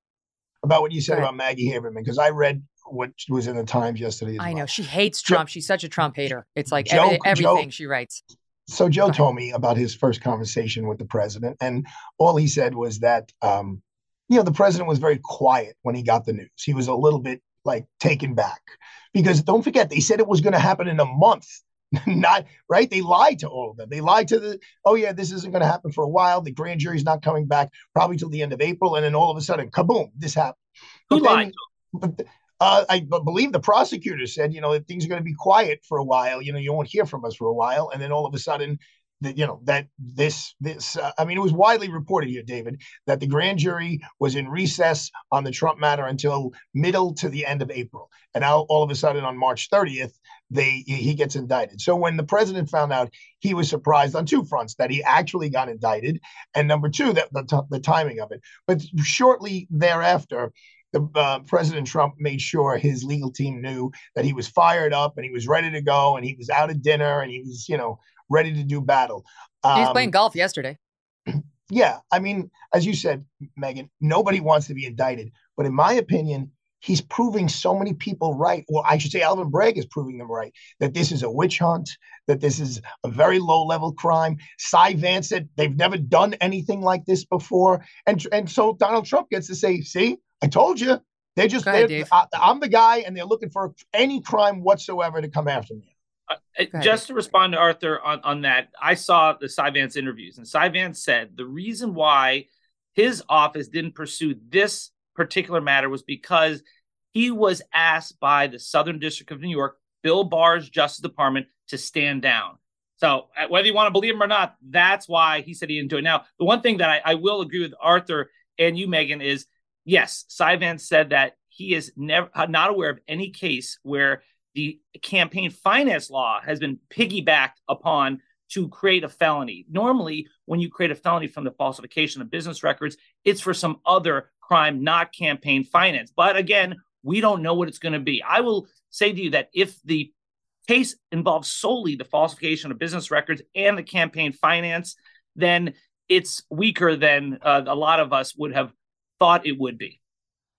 About what you said about Maggie Haberman, because I read what was in the Times yesterday. I know. She hates Trump. She's such a Trump hater. It's like everything she writes. So Joe told me about his first conversation with the president. And all he said was that, the president was very quiet when he got the news. He was a little bit like taken back, because don't forget, they said it was going to happen in a month. Not right. They lied to all of them. They lied to this isn't going to happen for a while. The grand jury's not coming back probably till the end of April. And then all of a sudden, kaboom, this happened. Who lied? I believe the prosecutor said, that things are going to be quiet for a while. You won't hear from us for a while. And then all of a sudden, it was widely reported here, David, that the grand jury was in recess on the Trump matter until middle to the end of April. And now all of a sudden on March 30th, he gets indicted. So when the president found out, he was surprised on two fronts: that he actually got indicted, and number two, that the timing of it. But shortly thereafter, President Trump made sure his legal team knew that he was fired up and he was ready to go, and he was out at dinner, and he was, ready to do battle. He was playing golf yesterday. Yeah. I mean, as you said, Megyn, nobody wants to be indicted. But in my opinion, he's proving so many people right. Well, I should say Alvin Bragg is proving them right, that this is a witch hunt, that this is a very low level crime. Cy Vance said they've never done anything like this before. And so Donald Trump gets to say, see, I told you. They're just, I'm the guy, and they're looking for any crime whatsoever to come after me. Just to respond to Arthur on that, I saw the Cy Vance interviews, and Cy Vance said the reason why his office didn't pursue this particular matter was because he was asked by the Southern District of New York, Bill Barr's Justice Department, to stand down. So whether you want to believe him or not, that's why he said he didn't do it. Now, the one thing that I will agree with Arthur and you, Megyn, is yes, Cy Vance said that he is not aware of any case where the campaign finance law has been piggybacked upon to create a felony. Normally, when you create a felony from the falsification of business records, it's for some other crime, not campaign finance. But again, we don't know what it's going to be. I will say to you that if the case involves solely the falsification of business records and the campaign finance, then it's weaker than a lot of us would have thought it would be.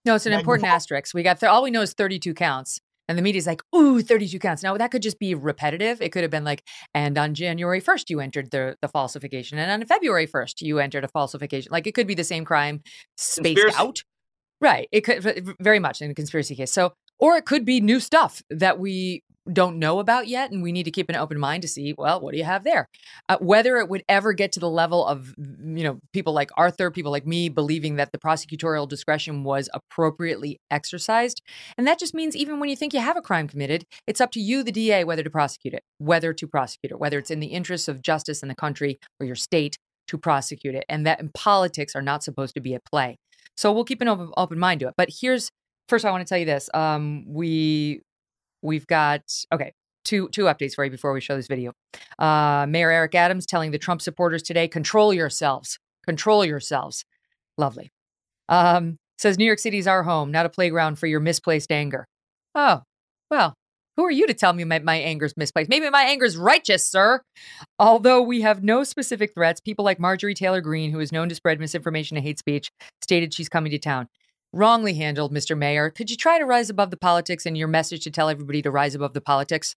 No, it's an important asterisk. We got all we know is 32 counts. And the media's like, ooh, 32 counts. Now, that could just be repetitive. It could have been like, and on January 1st, you entered the falsification. And on February 1st, you entered a falsification. Like, it could be the same crime spaced conspiracy. Out. Right. It could very much in a conspiracy case. So, or it could be new stuff that we don't know about yet. And we need to keep an open mind to see, well, what do you have there? Whether it would ever get to the level of, you know, people like Arthur, people like me believing that the prosecutorial discretion was appropriately exercised. And that just means even when you think you have a crime committed, it's up to you, the DA, whether to prosecute it, whether it's in the interests of justice in the country or your state to prosecute it. And that in politics are not supposed to be at play. So we'll keep an open mind to it. But here's, first, I want to tell you this. We've got, okay, two updates for you before we show this video. Mayor Eric Adams telling the Trump supporters today, control yourselves. Control yourselves. Lovely. Says New York City is our home, not a playground for your misplaced anger. Oh, well, who are you to tell me my anger's misplaced? Maybe my anger's righteous, sir. Although we have no specific threats, people like Marjorie Taylor Greene, who is known to spread misinformation and hate speech, stated she's coming to town. Wrongly handled, Mr. Mayor. Could you try to rise above the politics and your message to tell everybody to rise above the politics?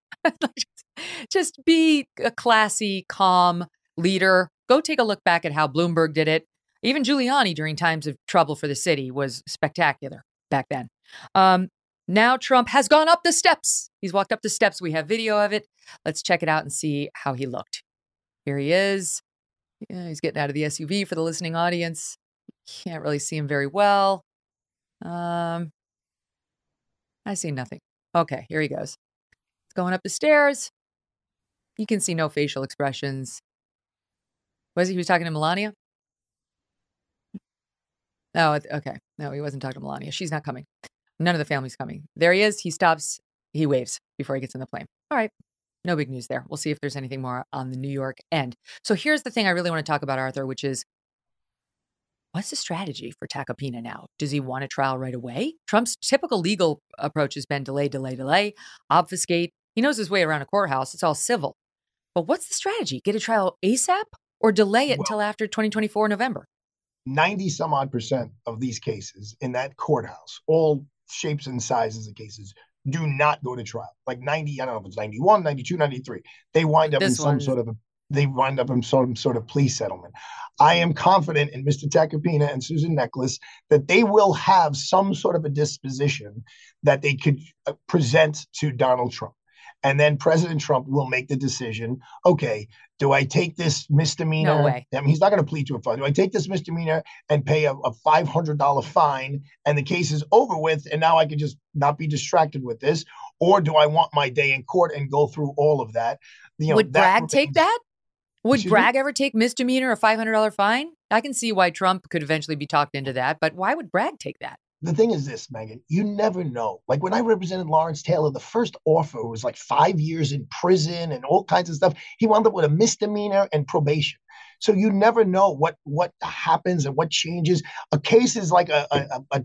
Just be a classy, calm leader. Go take a look back at how Bloomberg did it. Even Giuliani during times of trouble for the city was spectacular back then. Now Trump has gone up the steps. He's walked up the steps. We have video of it. Let's check it out and see how he looked. Here he is. Yeah, he's getting out of the SUV for the listening audience. Can't really see him very well. I see nothing. Okay, here he goes. He's going up the stairs. You can see no facial expressions. Was he was talking to Melania? Oh, okay. No, he wasn't talking to Melania. She's not coming. None of the family's coming. There he is. He stops. He waves before he gets in the plane. All right. No big news there. We'll see if there's anything more on the New York end. So here's the thing I really want to talk about, Arthur, which is, what's the strategy for Tacopina now? Does he want a trial right away? Trump's typical legal approach has been delay, delay, delay, obfuscate. He knows his way around a courthouse. It's all civil. But what's the strategy? Get a trial ASAP or delay it until after 2024 November? 90 some odd percent of these cases in that courthouse, all shapes and sizes of cases, do not go to trial. Like 90, I don't know if it's 91, 92, 93. They wind up in some sort of plea settlement. I am confident in Mr. Tacopina and Susan Necklace that they will have some sort of a disposition that they could present to Donald Trump. And then President Trump will make the decision, okay, do I take this misdemeanor? No way. I mean, he's not going to plead to a fine. Do I take this misdemeanor and pay a $500 fine and the case is over with and now I can just not be distracted with this? Or do I want my day in court and go through all of that? You know, would Bragg take that? Would Bragg ever take misdemeanor or $500 fine? I can see why Trump could eventually be talked into that, but why would Bragg take that? The thing is this, Megyn, you never know. Like when I represented Lawrence Taylor, the first offer was like 5 years in prison and all kinds of stuff. He wound up with a misdemeanor and probation. So you never know what happens and what changes. A case is like a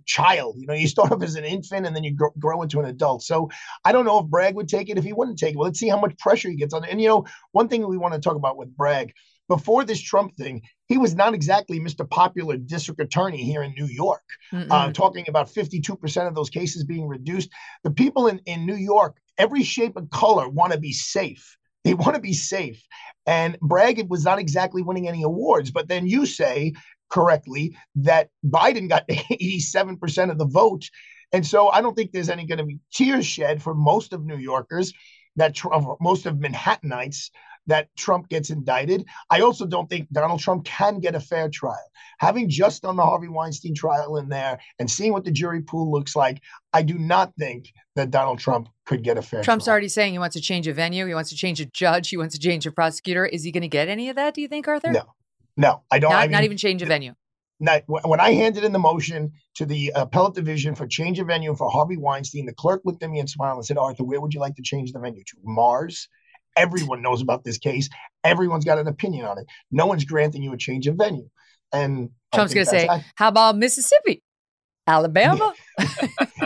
child. You know, you start off as an infant and then you grow into an adult. So I don't know if Bragg would take it. If he wouldn't take it, well, let's see how much pressure he gets on. And, you know, one thing we want to talk about with Bragg, before this Trump thing, he was not exactly Mr. Popular District Attorney here in New York, talking about 52% of those cases being reduced. The people in New York, every shape and color, want to be safe. They want to be safe. And Bragg was not exactly winning any awards. But then you say correctly that Biden got 87% of the vote. And so I don't think there's any going to be tears shed for most of New Yorkers, most of Manhattanites, that Trump gets indicted. I also don't think Donald Trump can get a fair trial. Having just done the Harvey Weinstein trial in there and seeing what the jury pool looks like, I do not think that Donald Trump could get a fair trial. Trump's already saying he wants to change a venue. He wants to change a judge. He wants to change a prosecutor. Is he going to get any of that, do you think, Arthur? No, I don't. Not even change a venue. When I handed in the motion to the appellate division for change of venue for Harvey Weinstein, the clerk looked at me and smiled and said, Arthur, where would you like to change the venue to? Mars? Everyone knows about this case. Everyone's got an opinion on it. No one's granting you a change of venue. And Trump's going to say, how about Mississippi? Alabama?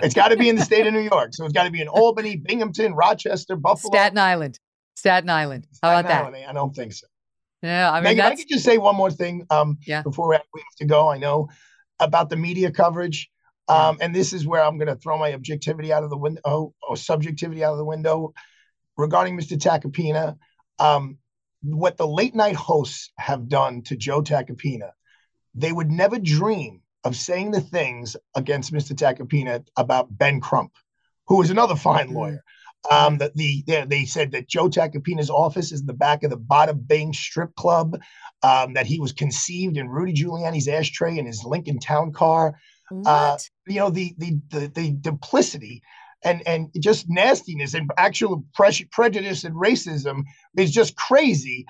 It's got to be in the state of New York. So it's got to be in Albany, Binghamton, Rochester, Buffalo. Staten Island. How about that? I don't think so. Yeah, I mean, Megan, I could just say one more thing before we have to go. I know about the media coverage. And this is where I'm going to throw my objectivity out of the window or subjectivity out of the window regarding Mr. Tacopina. What the late night hosts have done to Joe Tacopina, they would never dream of saying the things against Mr. Tacopina about Ben Crump, who is another fine lawyer. They said that Joe Tacopina's office is in the back of the Bada Bing strip club, that he was conceived in Rudy Giuliani's ashtray in his Lincoln Town car. The duplicity and just nastiness and actual prejudice and racism is just crazy.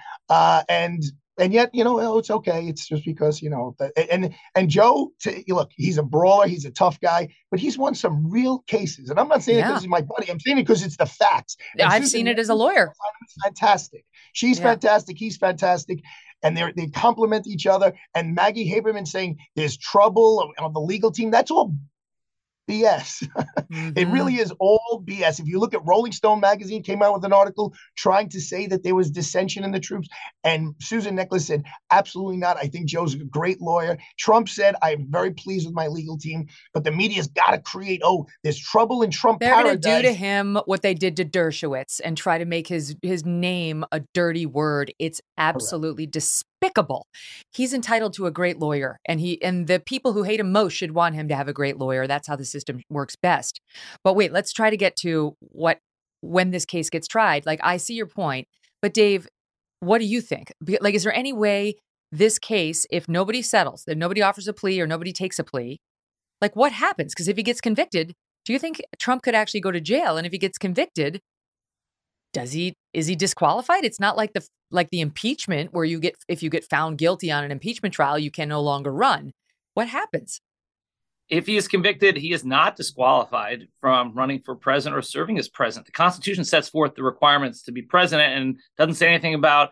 And yet, it's okay. It's just because, and Joe, look, he's a brawler. He's a tough guy, but he's won some real cases. And I'm not saying it because he's my buddy. I'm saying it because it's the facts. And I've seen it as a lawyer. Fantastic. She's fantastic. He's fantastic. And they complement each other. And Maggie Haberman saying there's trouble on the legal team. That's all BS. It really is all BS. If you look at Rolling Stone magazine, came out with an article trying to say that there was dissension in the troops. And Susan Necklace said, absolutely not. I think Joe's a great lawyer. Trump said, I'm very pleased with my legal team. But the media's got to create, there's trouble in Trump paradise. They're going to do to him what they did to Dershowitz and try to make his name a dirty word. It's absolutely despicable. He's entitled to a great lawyer, and the people who hate him most should want him to have a great lawyer. That's how the system works best. But wait, let's try to get to when this case gets tried. Like, I see your point, but Dave, what do you think? Like, is there any way this case, if nobody settles, that nobody offers a plea or nobody takes a plea, like what happens? Because if he gets convicted, do you think Trump could actually go to jail? And if he gets convicted, is he disqualified? It's not like the impeachment where if you get found guilty on an impeachment trial, you can no longer run. What happens? If he is convicted, he is not disqualified from running for president or serving as president. The Constitution sets forth the requirements to be president and doesn't say anything about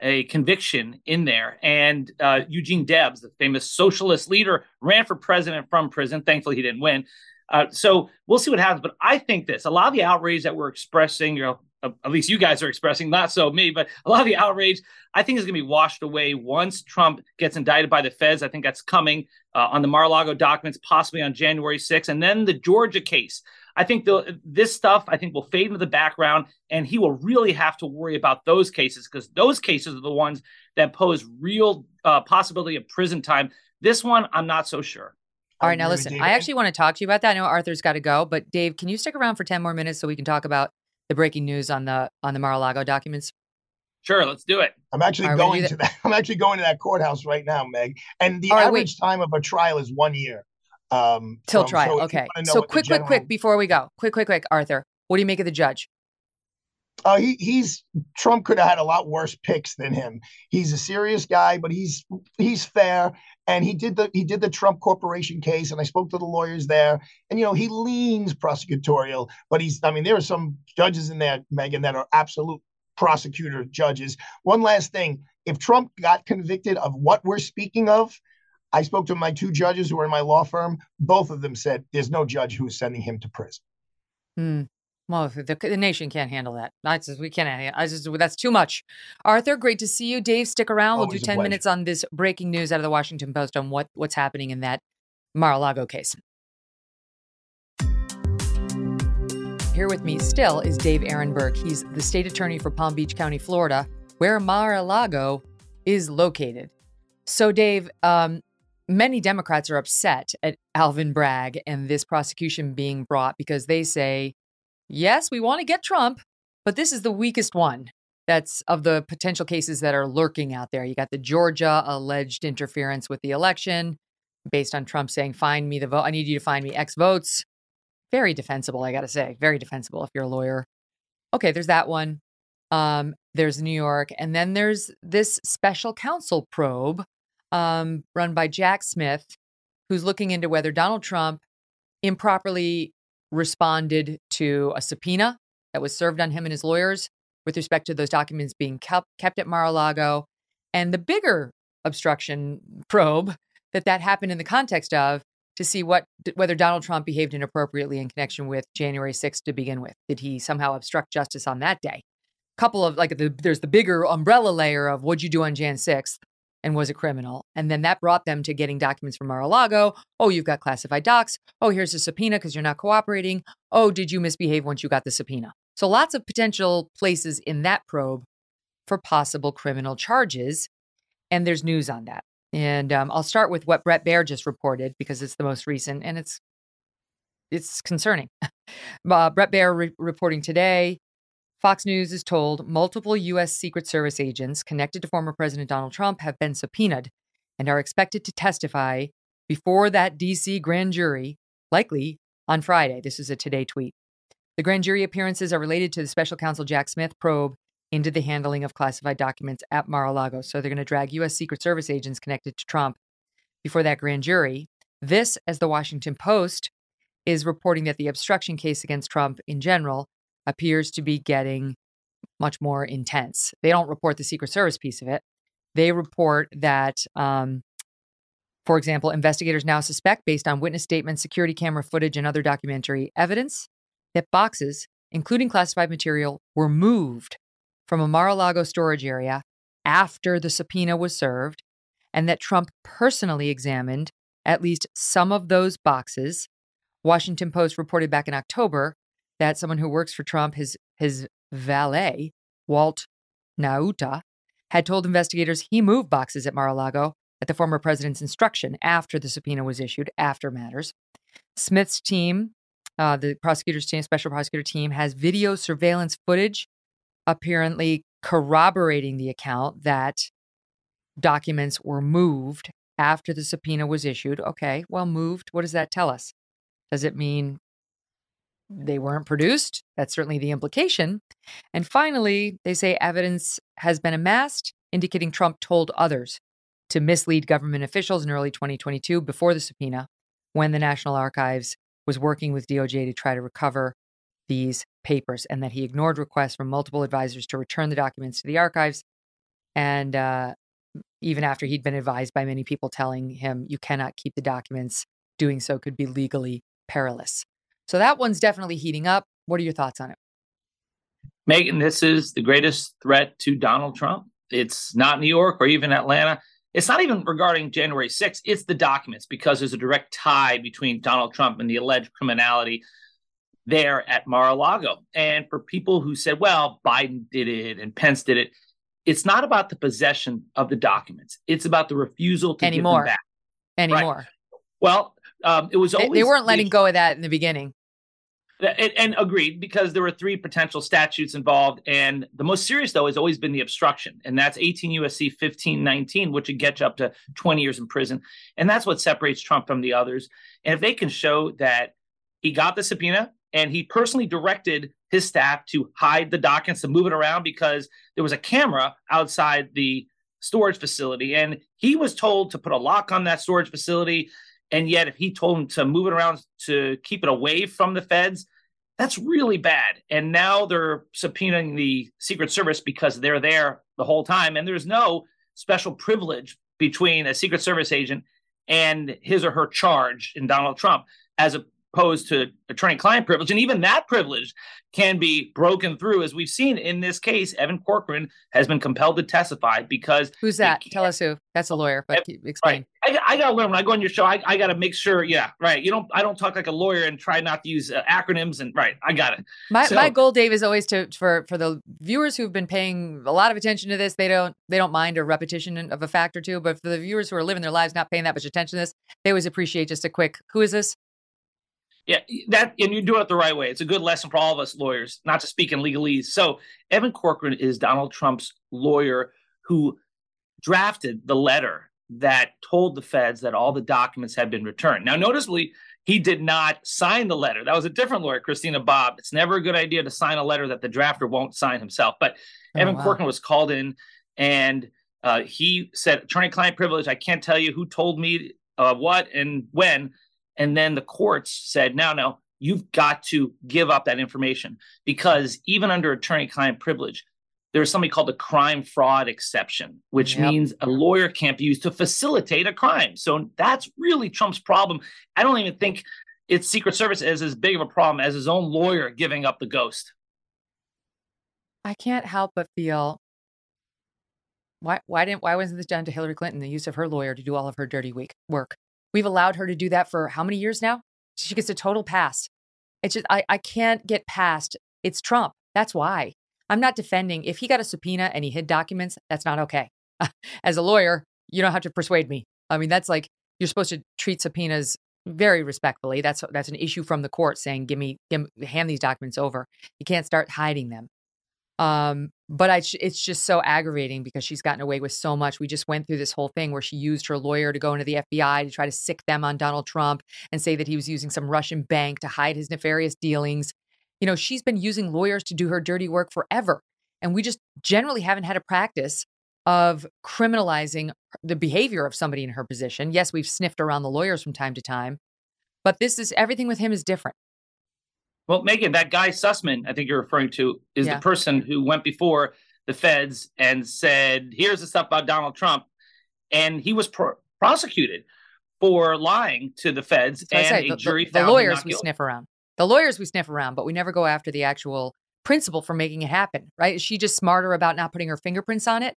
a conviction in there. And Eugene Debs, the famous socialist leader, ran for president from prison. Thankfully, he didn't win. So we'll see what happens. But I think a lot of the outrage that we're expressing, at least you guys are expressing, not so me, but a lot of the outrage, I think, is going to be washed away once Trump gets indicted by the feds. I think that's coming on the Mar-a-Lago documents, possibly on January 6th. And then the Georgia case. I think this stuff, will fade into the background, and he will really have to worry about those cases, because those cases are the ones that pose real possibility of prison time. This one, I'm not so sure. All right. Now, listen, I actually want to talk to you about that. I know Arthur's got to go, but Dave, can you stick around for 10 more minutes so we can talk about the breaking news on the Mar-a-Lago documents? Sure, let's do it. I'm actually going to that. I'm actually going to that courthouse right now, Meg. And the average time of a trial is 1 year. Till trial. So okay. So quick, before we go. Quick, Arthur. What do you make of the judge? Trump could have had a lot worse picks than him. He's a serious guy, but he's fair. And he did the Trump Corporation case. And I spoke to the lawyers there, and, he leans prosecutorial, but there are some judges in there, Megan, that are absolute prosecutor judges. One last thing. If Trump got convicted of what we're speaking of, I spoke to my two judges who are in my law firm. Both of them said there's no judge who is sending him to prison. Well, the nation can't handle that. That's too much. Arthur, great to see you. Dave, stick around. We'll do 10 minutes on this breaking news out of the Washington Post on what's happening in that Mar-a-Lago case. Here with me still is Dave Aronberg. He's the state attorney for Palm Beach County, Florida, where Mar-a-Lago is located. So, Dave, many Democrats are upset at Alvin Bragg and this prosecution being brought because they say, yes, we want to get Trump, but this is the weakest one that's of the potential cases that are lurking out there. You got the Georgia alleged interference with the election based on Trump saying, find me the vote. I need you to find me X votes. Very defensible, I got to say. Very defensible if you're a lawyer. Okay, there's that one. There's New York. And then there's this special counsel probe run by Jack Smith, who's looking into whether Donald Trump improperly responded to a subpoena that was served on him and his lawyers with respect to those documents being kept at Mar-a-Lago. And the bigger obstruction probe that happened in the context of to see whether Donald Trump behaved inappropriately in connection with January 6th to begin with. Did he somehow obstruct justice on that day? Couple of there's the bigger umbrella layer of what'd you do on Jan 6th and was it criminal? And then that brought them to getting documents from Mar-a-Lago. Oh, you've got classified docs. Oh, here's a subpoena because you're not cooperating. Oh, did you misbehave once you got the subpoena? So lots of potential places in that probe for possible criminal charges. And there's news on that. And I'll start with what Brett Baer just reported, because it's the most recent and it's concerning. Brett Baer reporting today, Fox News is told multiple U.S. Secret Service agents connected to former President Donald Trump have been subpoenaed and are expected to testify before that D.C. grand jury, likely on Friday. This is a Today tweet. The grand jury appearances are related to the special counsel Jack Smith probe into the handling of classified documents at Mar-a-Lago. So they're going to drag U.S. Secret Service agents connected to Trump before that grand jury. This, as The Washington Post is reporting, that the obstruction case against Trump in general appears to be getting much more intense. They don't report the Secret Service piece of it. They report that, for example, investigators now suspect, based on witness statements, security camera footage, and other documentary evidence, that boxes, including classified material, were moved from a Mar-a-Lago storage area after the subpoena was served, and that Trump personally examined at least some of those boxes. Washington Post reported back in October that someone who works for Trump, his valet, Walt Nauta, had told investigators he moved boxes at Mar-a-Lago at the former president's instruction after the subpoena was issued, after matters. Smith's team, the prosecutor's team, special prosecutor team, has video surveillance footage apparently corroborating the account that documents were moved after the subpoena was issued. Okay, well, moved, what does that tell us? Does it mean they weren't produced? That's certainly the implication. And finally, they say evidence has been amassed indicating Trump told others to mislead government officials in early 2022 before the subpoena, when the National Archives was working with DOJ to try to recover these papers, and that he ignored requests from multiple advisors to return the documents to the archives. And even after he'd been advised by many people telling him, you cannot keep the documents, doing so could be legally perilous. So that one's definitely heating up. What are your thoughts on it? Megyn, this is the greatest threat to Donald Trump. It's not New York or even Atlanta. It's not even regarding January 6th. It's the documents, because there's a direct tie between Donald Trump and the alleged criminality there at Mar-a-Lago. And for people who said, well, Biden did it and Pence did it, it's not about the possession of the documents. It's about the refusal to give them back. Anymore. Right? Well, it was always, they weren't letting go of that in the beginning. And agreed, because there were three potential statutes involved. And the most serious, though, has always been the obstruction. And that's 18 U.S.C. 1519, which would get you up to 20 years in prison. And that's what separates Trump from the others. And if they can show that he got the subpoena and he personally directed his staff to hide the documents, to move it around, because there was a camera outside the storage facility. And he was told to put a lock on that storage facility. And yet, if he told him to move it around to keep it away from the feds, that's really bad. And now they're subpoenaing the Secret Service because they're there the whole time. And there's no special privilege between a Secret Service agent and his or her charge in Donald Trump, as opposed to attorney-client privilege. And even that privilege can be broken through, as we've seen in this case. Evan Corcoran has been compelled to testify because... Who's that? Tell us who. That's a lawyer, but explain. Right. I got to learn. When I go on your show, I got to make sure, yeah, right. I don't talk like a lawyer and try not to use acronyms and, right, I got it. My goal, Dave, is always to, for the viewers who've been paying a lot of attention to this, they don't mind a repetition of a fact or two, but for the viewers who are living their lives not paying that much attention to this, they always appreciate just a quick, who is this? Yeah, that, and you do it the right way. It's a good lesson for all of us lawyers, not to speak in legalese. So Evan Corcoran is Donald Trump's lawyer who drafted the letter that told the feds that all the documents had been returned. Now, noticeably, he did not sign the letter. That was a different lawyer, Christina Bobb. It's never a good idea to sign a letter that the drafter won't sign himself. But Corcoran was called in, and he said, attorney-client privilege, I can't tell you who told me what and when. And then the courts said, no, you've got to give up that information, because even under attorney-client privilege, there's something called the crime fraud exception, which means a lawyer can't be used to facilitate a crime. So that's really Trump's problem. I don't even think it's Secret Service is as big of a problem as his own lawyer giving up the ghost. I can't help but feel, why wasn't this done to Hillary Clinton, the use of her lawyer to do all of her dirty work? We've allowed her to do that for how many years now? She gets a total pass. It's just, I can't get past, it's Trump. That's why. I'm not defending. If he got a subpoena and he hid documents, that's not okay. As a lawyer, you don't have to persuade me. I mean, that's like, you're supposed to treat subpoenas very respectfully. That's an issue from the court saying, hand these documents over. You can't start hiding them. But it's just so aggravating because she's gotten away with so much. We just went through this whole thing where she used her lawyer to go into the FBI to try to sic them on Donald Trump and say that he was using some Russian bank to hide his nefarious dealings. You know, she's been using lawyers to do her dirty work forever. And we just generally haven't had a practice of criminalizing the behavior of somebody in her position. Yes, we've sniffed around the lawyers from time to time, but this is everything with him is different. Well, Megyn, that guy Sussman, I think you're referring to, is the person who went before the feds and said, here's the stuff about Donald Trump. And he was prosecuted for lying to the feds. So and a jury found him not guilty. The lawyers we sniff around. The lawyers we sniff around, but we never go after the actual principal for making it happen, right? Is she just smarter about not putting her fingerprints on it?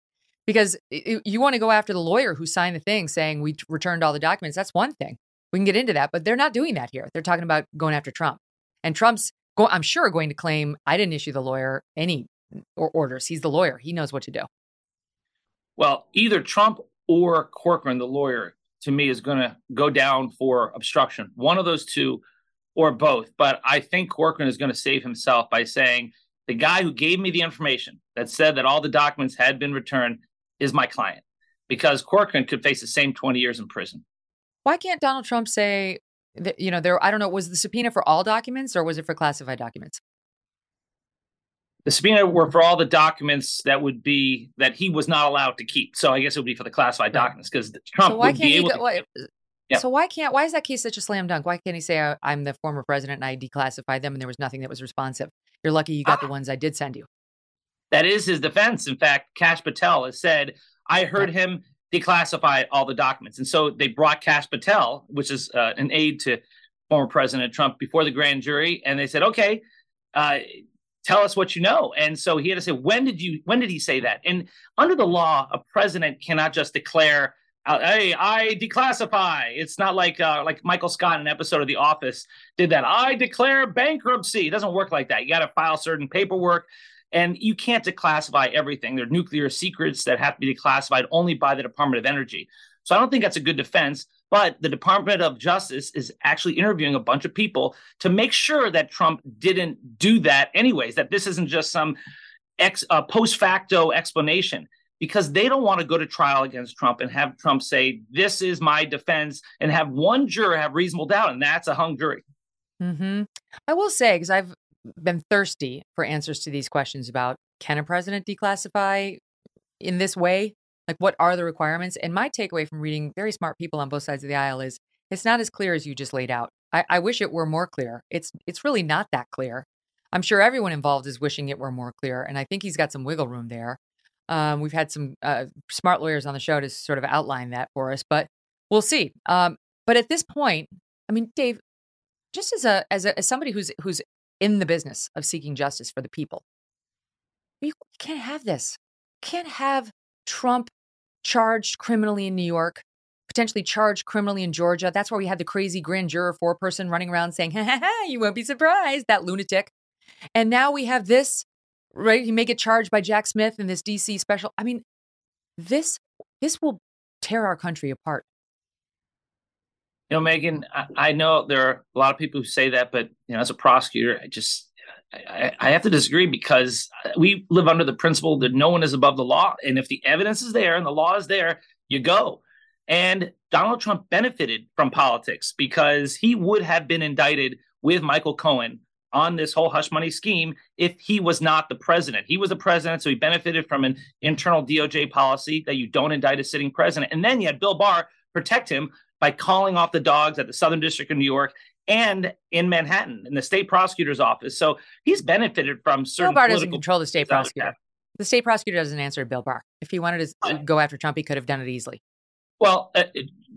Because you want to go after the lawyer who signed the thing saying we returned all the documents. That's one thing. We can get into that, but they're not doing that here. They're talking about going after Trump. And Trump's, I'm sure, going to claim, I didn't issue the lawyer any orders. He's the lawyer. He knows what to do. Well, either Trump or Corcoran, the lawyer, to me, is going to go down for obstruction. One of those two or both. But I think Corcoran is going to save himself by saying, the guy who gave me the information that said that all the documents had been returned is my client, because Corcoran could face the same 20 years in prison. Why can't Donald Trump say, you know, there, I don't know, was the subpoena for all documents or was it for classified documents? The subpoena were for all the documents that would be, that he was not allowed to keep. So I guess it would be for the classified documents because Trump why is that case such a slam dunk? Why can't he say, I'm the former president and I declassified them and there was nothing that was responsive? You're lucky you got the ones I did send you. That is his defense. In fact, Kash Patel has said, I heard him declassify all the documents. And so they brought Kash Patel, which is an aide to former President Trump, before the grand jury. And they said, OK, tell us what you know. And so he had to say, when did he say that? And under the law, a president cannot just declare, hey, I declassify. It's not like Michael Scott in an episode of The Office did that. I declare bankruptcy. It doesn't work like that. You got to file certain paperwork. And you can't declassify everything. There are nuclear secrets that have to be declassified only by the Department of Energy. So I don't think that's a good defense. But the Department of Justice is actually interviewing a bunch of people to make sure that Trump didn't do that anyways, that this isn't just some post facto explanation, because they don't want to go to trial against Trump and have Trump say, this is my defense, and have one juror have reasonable doubt. And that's a hung jury. Mm-hmm. I will say, because I've been thirsty for answers to these questions about, can a president declassify in this way? Like, what are the requirements? And my takeaway from reading very smart people on both sides of the aisle is it's not as clear as you just laid out. I wish it were more clear. It's really not that clear. I'm sure everyone involved is wishing it were more clear. And I think he's got some wiggle room there. We've had some smart lawyers on the show to sort of outline that for us, but we'll see. But at this point, I mean, Dave, just as somebody who's in the business of seeking justice for the people, you can't have this. You can't have Trump charged criminally in New York, potentially charged criminally in Georgia. That's where we had the crazy grand juror foreperson running around saying, ha ha ha, you won't be surprised, that lunatic. And now we have this, right? He may get charged by Jack Smith in this DC special. I mean, this will tear our country apart. You know, Megyn, I know there are a lot of people who say that, but, you know, as a prosecutor, I have to disagree, because we live under the principle that no one is above the law. And if the evidence is there and the law is there, you go. And Donald Trump benefited from politics because he would have been indicted with Michael Cohen on this whole hush money scheme if he was not the president. He was the president, so he benefited from an internal DOJ policy that you don't indict a sitting president. And then you had Bill Barr protect him by calling off the dogs at the Southern District of New York and in Manhattan in the state prosecutor's office. So he's benefited from certain political— Bill Barr doesn't control the state prosecutor. The state prosecutor doesn't answer Bill Barr. If he wanted to go after Trump, he could have done it easily. Well,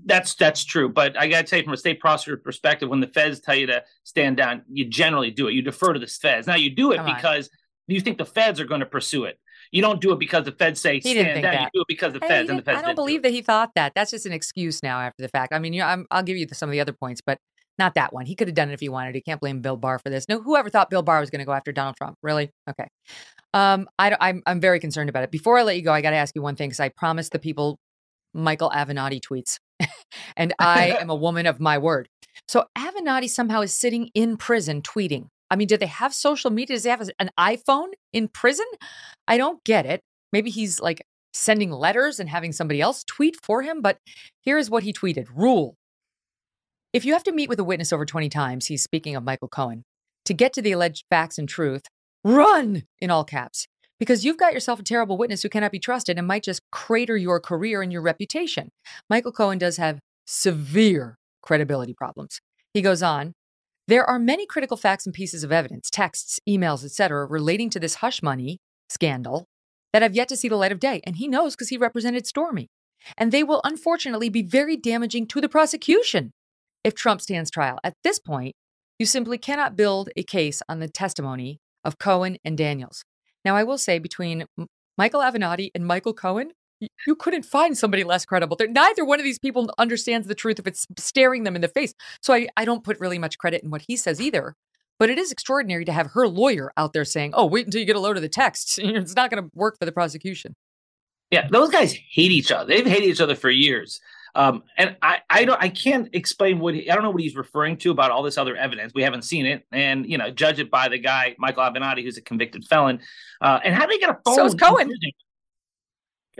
that's true. But I got to say, from a state prosecutor perspective, when the feds tell you to stand down, you generally do it. You defer to the feds. Now, you do it because you think the feds are going to pursue it. You don't do it because the feds say stand down. You do it because the feds and the feds didn't. I don't believe that he thought that. That's just an excuse now after the fact. I mean, I'll give you some of the other points, but not that one. He could have done it if he wanted. He can't blame Bill Barr for this. No, whoever thought Bill Barr was going to go after Donald Trump? Really? Okay. I'm very concerned about it. Before I let you go, I got to ask you one thing, because I promised the people Michael Avenatti tweets. And I am a woman of my word. So Avenatti somehow is sitting in prison tweeting. I mean, do they have social media? Does they have an iPhone in prison? I don't get it. Maybe he's like sending letters and having somebody else tweet for him. But here is what he tweeted. Rule. If you have to meet with a witness over 20 times, he's speaking of Michael Cohen, to get to the alleged facts and truth, run in all caps, because you've got yourself a terrible witness who cannot be trusted and might just crater your career and your reputation. Michael Cohen does have severe credibility problems. He goes on. There are many critical facts and pieces of evidence, texts, emails, etc., relating to this hush money scandal that have yet to see the light of day. And he knows because he represented Stormy. And they will unfortunately be very damaging to the prosecution if Trump stands trial. At this point, you simply cannot build a case on the testimony of Cohen and Daniels. Now, I will say, between Michael Avenatti and Michael Cohen, you couldn't find somebody less credible. Neither one of these people understands the truth if it's staring them in the face. So I don't put really much credit in what he says either. But it is extraordinary to have her lawyer out there saying, oh, wait until you get a load of the texts. It's not going to work for the prosecution. Yeah, those guys hate each other. They've hated each other for years. And I don't know what he's referring to about all this other evidence. We haven't seen it. And, judge it by the guy, Michael Avenatti, who's a convicted felon. And how do they get a phone? So is Cohen.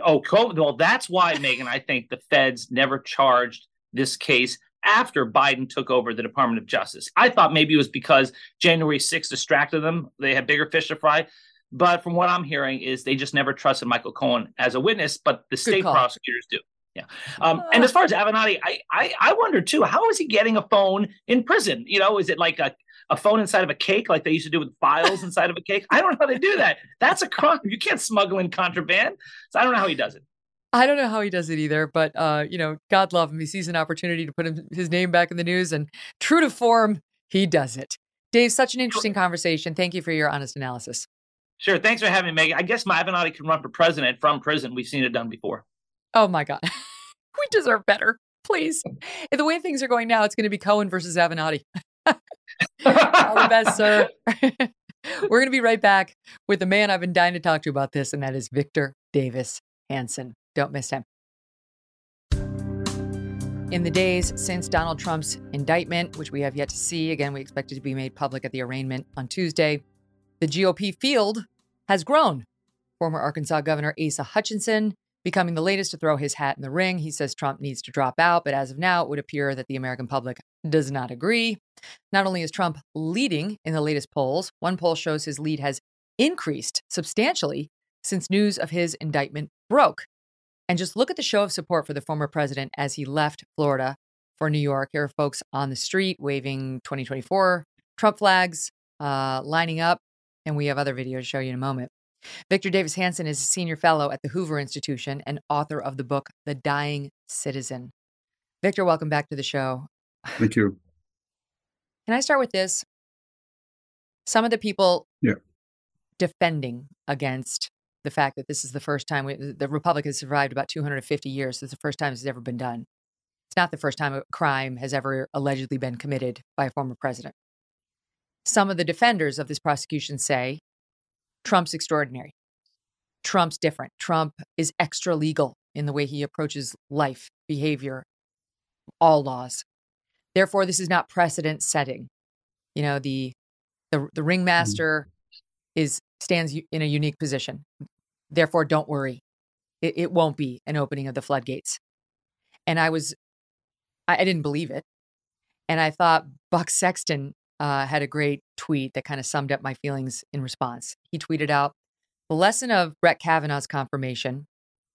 Oh, Cohen. Well, that's why, Megan, I think the feds never charged this case after Biden took over the Department of Justice. I thought maybe it was because January 6th distracted them. They had bigger fish to fry. But from what I'm hearing is they just never trusted Michael Cohen as a witness. But the state prosecutors do. Yeah. And as far as Avenatti, I wonder, too, how is he getting a phone in prison? Is it like a phone inside of a cake like they used to do with files inside of a cake? I don't know how they do that. That's a crime. You can't smuggle in contraband. So I don't know how he does it. I don't know how he does it either. But, God love him. He sees an opportunity to put his name back in the news. And true to form, he does it. Dave, such an interesting conversation. Thank you for your honest analysis. Sure. Thanks for having me, Megan. I guess my Avenatti can run for president from prison. We've seen it done before. Oh, my God. We deserve better. Please. If the way things are going now, it's going to be Cohen versus Avenatti. All the best, sir. We're going to be right back with the man I've been dying to talk to about this, and that is Victor Davis Hanson. Don't miss him. In the days since Donald Trump's indictment, which we have yet to see, again, we expect it to be made public at the arraignment on Tuesday, the GOP field has grown. Former Arkansas Governor Asa Hutchinson becoming the latest to throw his hat in the ring. He says Trump needs to drop out, but as of now, it would appear that the American public does not agree. Not only is Trump leading in the latest polls, one poll shows his lead has increased substantially since news of his indictment broke. And just look at the show of support for the former president as he left Florida for New York. Here are folks on the street waving 2024 Trump flags, lining up, and we have other video to show you in a moment. Victor Davis Hanson is a senior fellow at the Hoover Institution and author of the book, The Dying Citizen. Victor, welcome back to the show. Thank you. Can I start with this? Some of the people defending against the fact that this is the first time the Republic has survived about 250 years. So it's the first time it's ever been done. It's not the first time a crime has ever allegedly been committed by a former president. Some of the defenders of this prosecution say, Trump's extraordinary. Trump's different. Trump is extra legal in the way he approaches life, behavior, all laws. Therefore, this is not precedent setting. The ringmaster stands in a unique position. Therefore, don't worry. It won't be an opening of the floodgates. And I didn't believe it. And I thought Buck Sexton had a great tweet that kind of summed up my feelings in response. He tweeted out, the lesson of Brett Kavanaugh's confirmation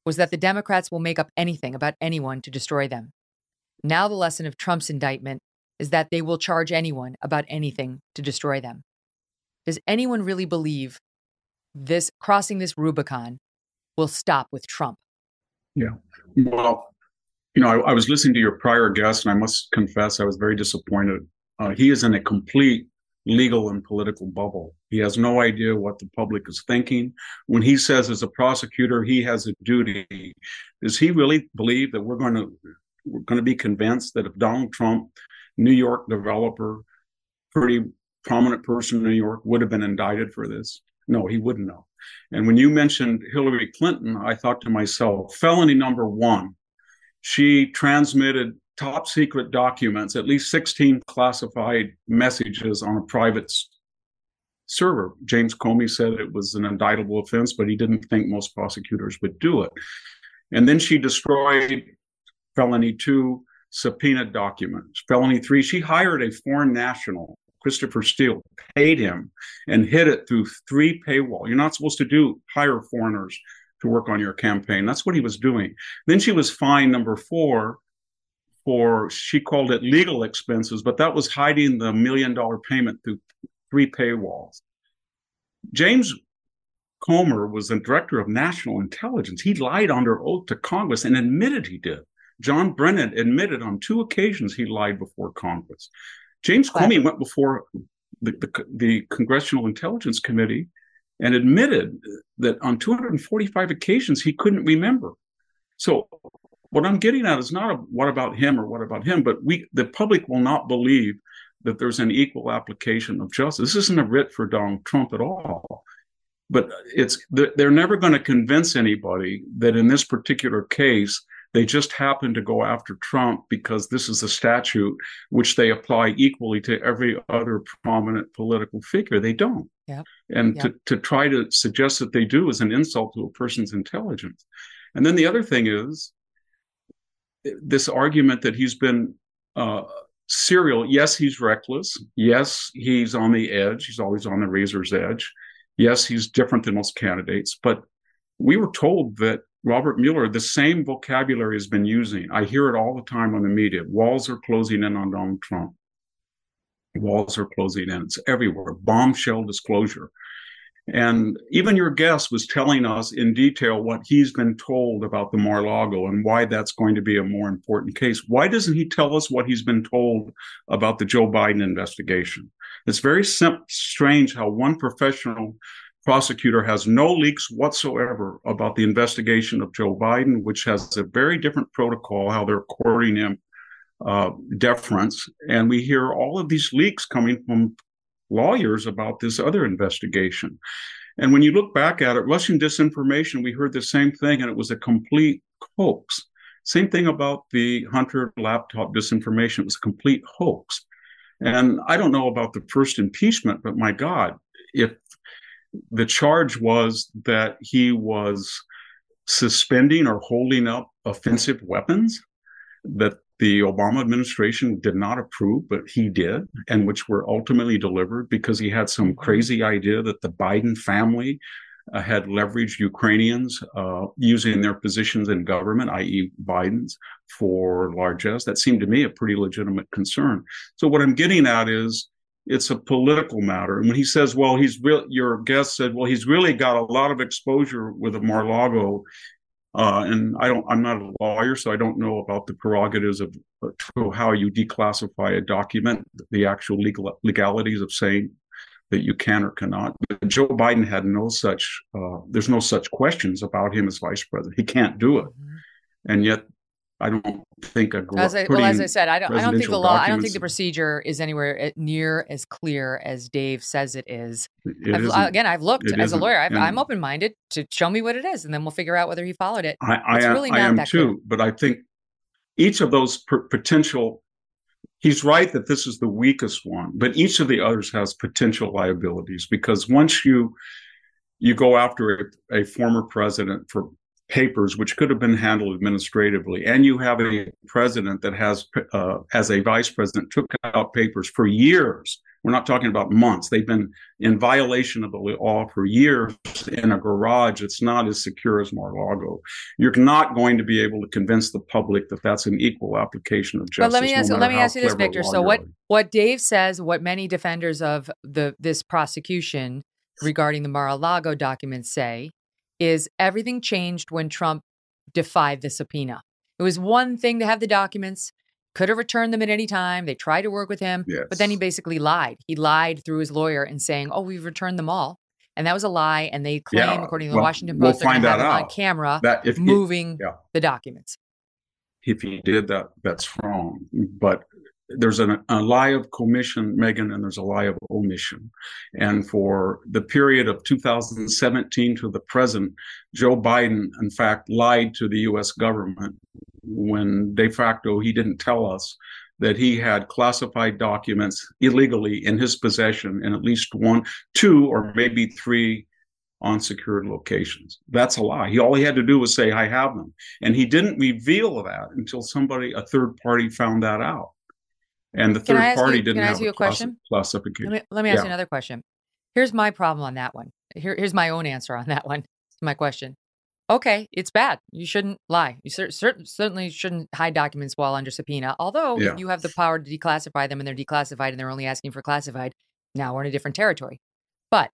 was that the Democrats will make up anything about anyone to destroy them. Now the lesson of Trump's indictment is that they will charge anyone about anything to destroy them. Does anyone really believe this crossing this Rubicon will stop with Trump? Yeah. Well, you know, I was listening to your prior guest, and I must confess I was very disappointed. He is in a complete legal and political bubble. He has no idea what the public is thinking. When he says as a prosecutor he has a duty, does he really believe that we're going to be convinced that if Donald Trump, New York developer, pretty prominent person in New York, would have been indicted for this? No, he wouldn't know. And when you mentioned Hillary Clinton, I thought to myself, felony number one, she transmitted top secret documents, at least 16 classified messages on a private server. James Comey said it was an indictable offense, but he didn't think most prosecutors would do it. And then she destroyed felony 2 subpoena documents. Felony 3, she hired a foreign national, Christopher Steele, paid him, and hid it through 3 paywall. You're not supposed to hire foreigners to work on your campaign. That's what he was doing. Then she was fined number 4 for, she called it legal expenses, but that was hiding the $1 million payment through 3 paywalls. James Comer was the director of national intelligence. He lied under oath to Congress and admitted he did. John Brennan admitted on 2 occasions he lied before Congress. James Comey went before the Congressional Intelligence Committee and admitted that on 245 occasions he couldn't remember. So what I'm getting at is not what about him or what about him, but the public will not believe that there's an equal application of justice. This isn't a writ for Donald Trump at all. But they're never going to convince anybody that in this particular case, they just happen to go after Trump because this is a statute which they apply equally to every other prominent political figure. They don't. Yep. And yep. To try to suggest that they do is an insult to a person's intelligence. And then the other thing is this argument that he's been serial. Yes, he's reckless. Yes, he's on the edge. He's always on the razor's edge. Yes, he's different than most candidates. But we were told that Robert Mueller, the same vocabulary has been using. I hear it all the time on the media. Walls are closing in on Donald Trump. Walls are closing in. It's everywhere. Bombshell disclosure. And even your guest was telling us in detail what he's been told about the Mar-a-Lago and why that's going to be a more important case. Why doesn't he tell us what he's been told about the Joe Biden investigation? It's very strange how one professional prosecutor has no leaks whatsoever about the investigation of Joe Biden, which has a very different protocol, how they're courting him deference. And we hear all of these leaks coming from lawyers about this other investigation. And when you look back at it, Russian disinformation, we heard the same thing, and it was a complete hoax. Same thing about the Hunter laptop disinformation. It was a complete hoax. And I don't know about the first impeachment, but my God, if the charge was that he was suspending or holding up offensive weapons that the Obama administration did not approve, but he did, and which were ultimately delivered because he had some crazy idea that the Biden family had leveraged Ukrainians using their positions in government, i.e. Biden's, for largesse. That seemed to me a pretty legitimate concern. So what I'm getting at is it's a political matter. And when he says, well, your guest said, well, he's really got a lot of exposure with a Mar-a-Lago. And I'm not a lawyer, so I don't know about the prerogatives of how you declassify a document, the actual legalities of saying that you can or cannot. But Joe Biden had there's no such questions about him as vice president. He can't do it. Mm-hmm. And yet, I don't think I don't think the procedure is anywhere near as clear as Dave says it is. I've looked as a lawyer. I'm open-minded to show me what it is, and then we'll figure out whether he followed it. I am too, but I think each of those potential. He's right that this is the weakest one, but each of the others has potential liabilities because once you go after a former president for papers which could have been handled administratively, and you have a president that has, as a vice president, took out papers for years. We're not talking about months. They've been in violation of the law for years in a garage. It's not as secure as Mar-a-Lago. You're not going to be able to convince the public that that's an equal application of justice. But let me ask you this, Victor. So what Dave says, what many defenders of this prosecution regarding the Mar-a-Lago documents say is everything changed when Trump defied the subpoena. It was one thing to have the documents, could have returned them at any time. They tried to work with him, but then he basically lied. He lied through his lawyer and saying, oh, we've returned them all. And that was a lie. And they claim, according to the Washington Post, they're going to have it on camera the documents. If he did that, that's wrong. But there's a lie of commission, Megyn, and there's a lie of omission. And for the period of 2017 to the present, Joe Biden, in fact, lied to the U.S. government when de facto he didn't tell us that he had classified documents illegally in his possession in at least one, two, or maybe three unsecured locations. That's a lie. All he had to do was say, I have them. And he didn't reveal that until a third party found that out. And the third party didn't have a classification. Let me ask you another question. Here's my problem on that one. Here's my own answer on that one. My question. Okay, it's bad. You shouldn't lie. You certainly shouldn't hide documents while under subpoena. Although if you have the power to declassify them and they're declassified and they're only asking for classified, now we're in a different territory. But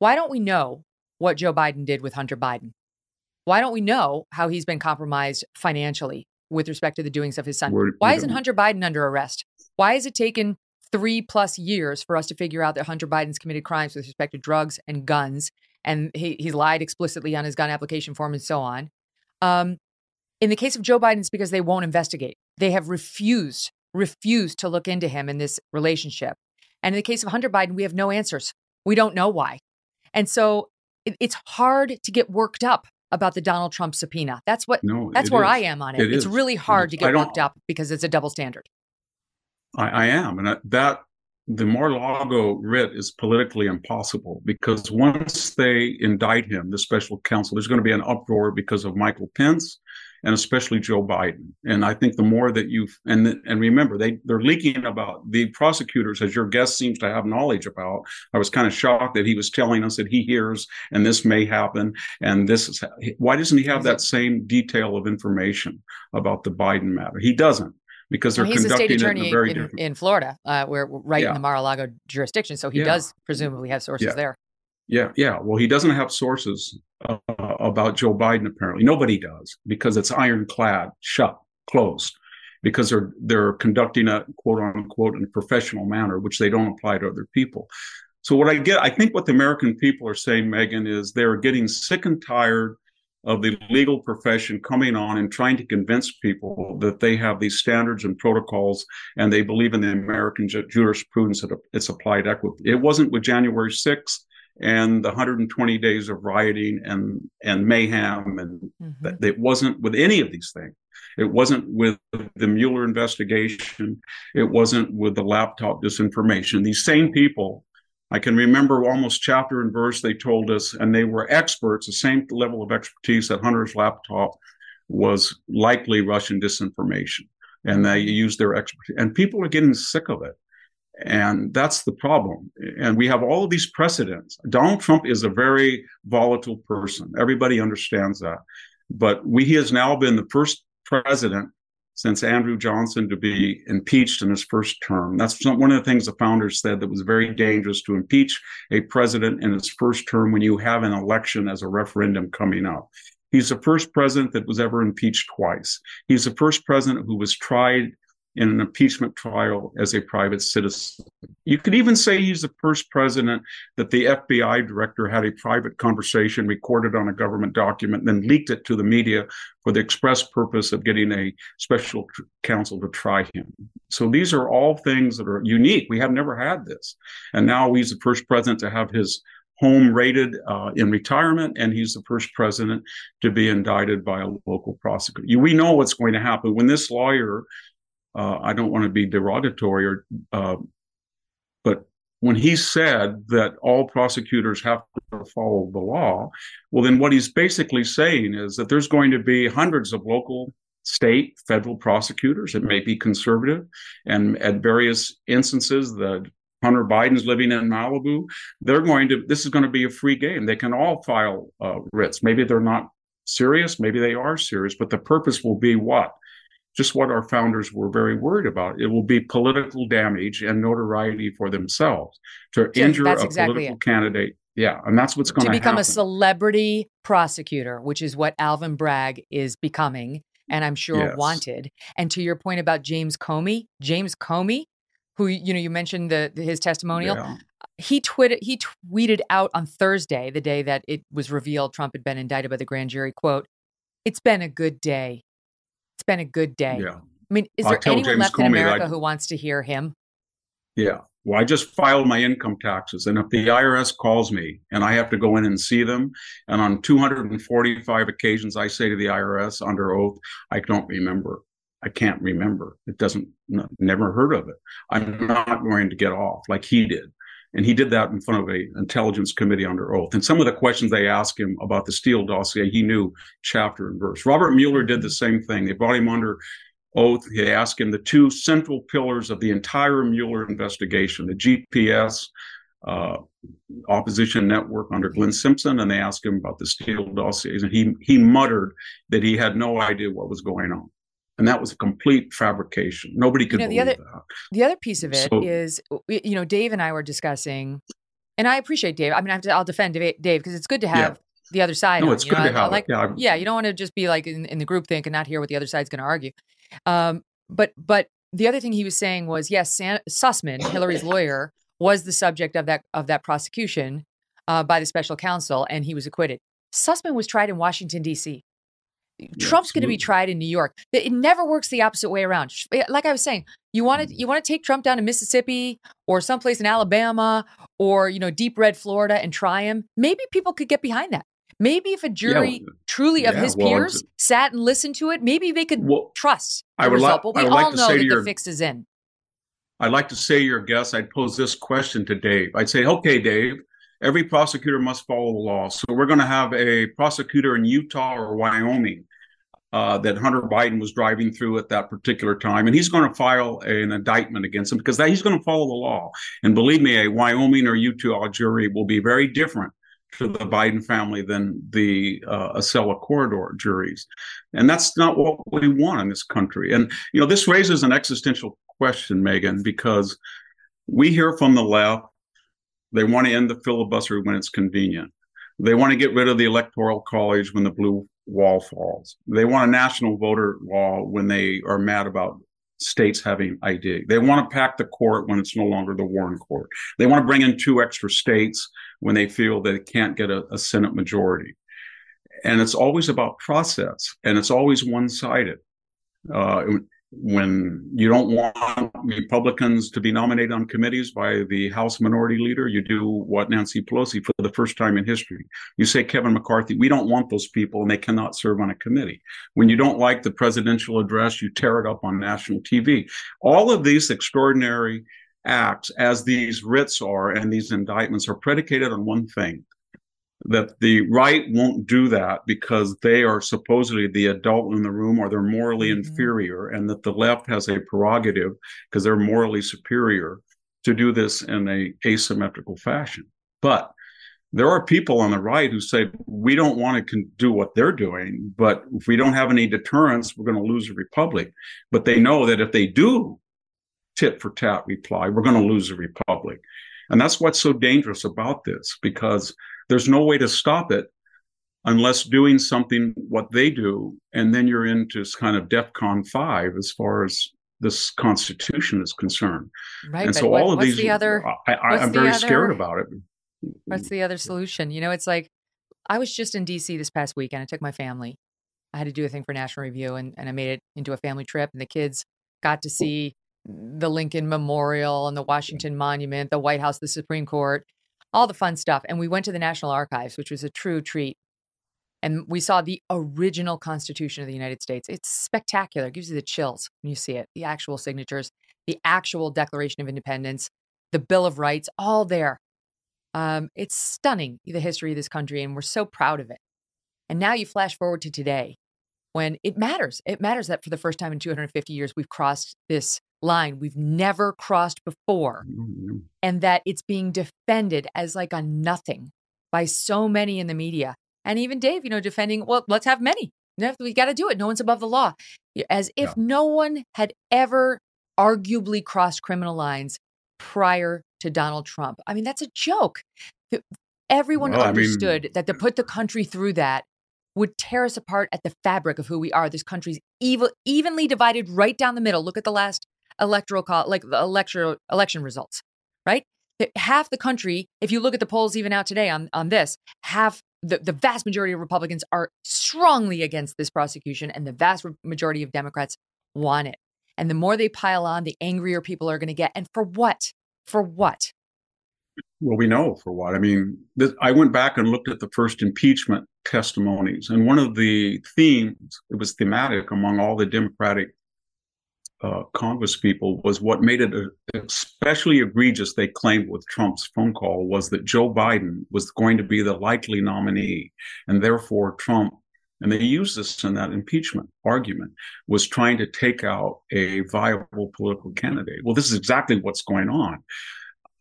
why don't we know what Joe Biden did with Hunter Biden? Why don't we know how he's been compromised financially with respect to the doings of his son? Why isn't Hunter Biden under arrest? Why has it taken 3+ years for us to figure out that Hunter Biden's committed crimes with respect to drugs and guns? And he lied explicitly on his gun application form and so on. In the case of Joe Biden, it's because they won't investigate. They have refused to look into him in this relationship. And in the case of Hunter Biden, we have no answers. We don't know why. And so it's hard to get worked up about the Donald Trump subpoena. That's where I am on it. It's really hard to get worked up because it's a double standard. I am. And the Mar-a-Lago writ is politically impossible because once they indict him, the special counsel, there's going to be an uproar because of Michael Pence and especially Joe Biden. And I think the more that and remember, they're leaking about the prosecutors, as your guest seems to have knowledge about. I was kind of shocked that he was telling us that he hears and this may happen. And why doesn't he have that same detail of information about the Biden matter? He doesn't. Because they're conducting it in a very different... He's the state attorney in Florida, in the Mar-a-Lago jurisdiction, so he does presumably have sources there. Yeah. Well, he doesn't have sources about Joe Biden, apparently. Nobody does, because it's ironclad, shut, closed, because they're conducting a quote-unquote in a professional manner, which they don't apply to other people. So I think what the American people are saying, Megyn, is they're getting sick and tired of the legal profession coming on and trying to convince people that they have these standards and protocols and they believe in the American jurisprudence that it's applied equitably. It wasn't with January 6th and the 120 days of rioting and mayhem. It wasn't with any of these things. It wasn't with the Mueller investigation. It wasn't with the laptop disinformation. These same people, I can remember almost chapter and verse they told us, and they were experts, the same level of expertise that Hunter's laptop was likely Russian disinformation. And they used their expertise. And people are getting sick of it. And that's the problem. And we have all of these precedents. Donald Trump is a very volatile person. Everybody understands that. But he has now been the first president since Andrew Johnson to be impeached in his first term. That's one of the things the founders said that was very dangerous, to impeach a president in his first term when you have an election as a referendum coming up. He's the first president that was ever impeached twice. He's the first president who was tried in an impeachment trial as a private citizen. You could even say he's the first president that the FBI director had a private conversation recorded on a government document, then leaked it to the media for the express purpose of getting a special counsel to try him. So these are all things that are unique. We have never had this. And now he's the first president to have his home raided in retirement, and he's the first president to be indicted by a local prosecutor. We know what's going to happen. When this lawyer... I don't want to be derogatory, but when he said that all prosecutors have to follow the law, well, then what he's basically saying is that there's going to be hundreds of local, state, federal prosecutors that may be conservative. And at various instances, the Hunter Biden's living in Malibu, this is going to be a free game. They can all file writs. Maybe they're not serious. Maybe they are serious. But the purpose will be what? just what our founders were very worried about. It will be political damage and notoriety for themselves to injure a political candidate. Yeah, and that's what's going to happen. To become a celebrity prosecutor, which is what Alvin Bragg is becoming, and I'm sure wanted. And to your point about James Comey, who, you know, you mentioned his testimonial. Yeah. He tweeted out on Thursday, the day that it was revealed Trump had been indicted by the grand jury, quote, "It's been a good day. It's been a good day." Yeah. I mean, is there anyone left in America who wants to hear him? Yeah. Well, I just filed my income taxes, and if the IRS calls me and I have to go in and see them, and on 245 occasions I say to the IRS under oath, I don't remember. I can't remember. It doesn't, never heard of it. I'm not going to get off like he did. And he did that in front of an intelligence committee under oath. And some of the questions they asked him about the Steele dossier, he knew chapter and verse. Robert Mueller did the same thing. They brought him under oath. They asked him the two central pillars of the entire Mueller investigation, the GPS opposition network under Glenn Simpson, and they asked him about the Steele dossiers. And he muttered that he had no idea what was going on. And that was a complete fabrication. Nobody could believe that. The other piece of it is, you know, Dave and I were discussing, and I appreciate Dave. I mean, I'll defend Dave because it's good to have the other side. No, it's good to have. You don't want to just be like in the group think and not hear what the other side's going to argue. But the other thing he was saying was, yes, Sussman, Hillary's lawyer, was the subject of that prosecution by the special counsel, and he was acquitted. Sussman was tried in Washington, D.C. Trump's going to be tried in New York. It never works the opposite way around. Like I was saying, you want to take Trump down to Mississippi or someplace in Alabama or, you know, deep red Florida and try him. Maybe people could get behind that. Maybe if a jury truly of his peers sat and listened to it, maybe they could trust the result. But we all know that the fix is in. I'd like to say to your guest, I'd pose this question to Dave. I'd say, okay, Dave, every prosecutor must follow the law. So we're going to have a prosecutor in Utah or Wyoming that Hunter Biden was driving through at that particular time. And he's going to file an indictment against him because he's going to follow the law. And believe me, a Wyoming or Utah jury will be very different to the Biden family than the Acela Corridor juries. And that's not what we want in this country. And, you know, this raises an existential question, Megan, because we hear from the left, they want to end the filibuster when it's convenient. They want to get rid of the Electoral College when the blue wall falls. They want a national voter law when they are mad about states having ID. They want to pack the court when it's no longer the Warren Court. They want to bring in two extra states when they feel they can't get a Senate majority. And it's always about process, and it's always one-sided. When you don't want Republicans to be nominated on committees by the House Minority Leader, you do what Nancy Pelosi, for the first time in history, you say, Kevin McCarthy, we don't want those people and they cannot serve on a committee. When you don't like the presidential address, you tear it up on national TV. All of these extraordinary acts, as these writs are and these indictments, are predicated on one thing, that the right won't do that because they are supposedly the adult in the room or they're morally inferior, and that the left has a prerogative because they're morally superior to do this in an asymmetrical fashion. But there are people on the right who say, we don't want to do what they're doing, but if we don't have any deterrence, we're going to lose the republic. But they know that if they do tit for tat reply, we're going to lose the republic. And that's what's so dangerous about this, because there's no way to stop it unless doing something what they do. And then you're into this kind of DEFCON 5 as far as this Constitution is concerned. Right. And so all of these, I'm very scared about it. What's the other solution? You know, it's like, I was just in D.C. this past week and I took my family. I had to do a thing for National Review and I made it into a family trip, and the kids got to see the Lincoln Memorial and the Washington Monument, the White House, the Supreme Court, all the fun stuff. And we went to the National Archives, which was a true treat. And we saw the original Constitution of the United States. It's spectacular. It gives you the chills when you see it. The actual signatures, the actual Declaration of Independence, the Bill of Rights, all there. It's stunning, the history of this country, and we're so proud of it. And now you flash forward to today when it matters. It matters that for the first time in 250 years, we've crossed this line we've never crossed before, and that it's being defended as like a nothing by so many in the media. And even Dave, you know, defending, well, let's have many. We got to do it. No one's above the law. As if no one had ever arguably crossed criminal lines prior to Donald Trump. I mean, that's a joke. Everyone understood that to put the country through that would tear us apart at the fabric of who we are. This country's evil, evenly divided right down the middle. Look at the last electoral call, like the election results, right? Half the country, if you look at the polls even out today on this, half the vast majority of Republicans are strongly against this prosecution, and the vast majority of Democrats want it. And the more they pile on, the angrier people are going to get. And for what? For what? Well, we know for what. I mean, I went back and looked at the first impeachment testimonies. And one of the themes, it was thematic among all the Democratic Congress people, was what made it especially egregious, they claimed, with Trump's phone call, was that Joe Biden was going to be the likely nominee. And therefore, Trump, and they used this in that impeachment argument, was trying to take out a viable political candidate. Well, this is exactly what's going on.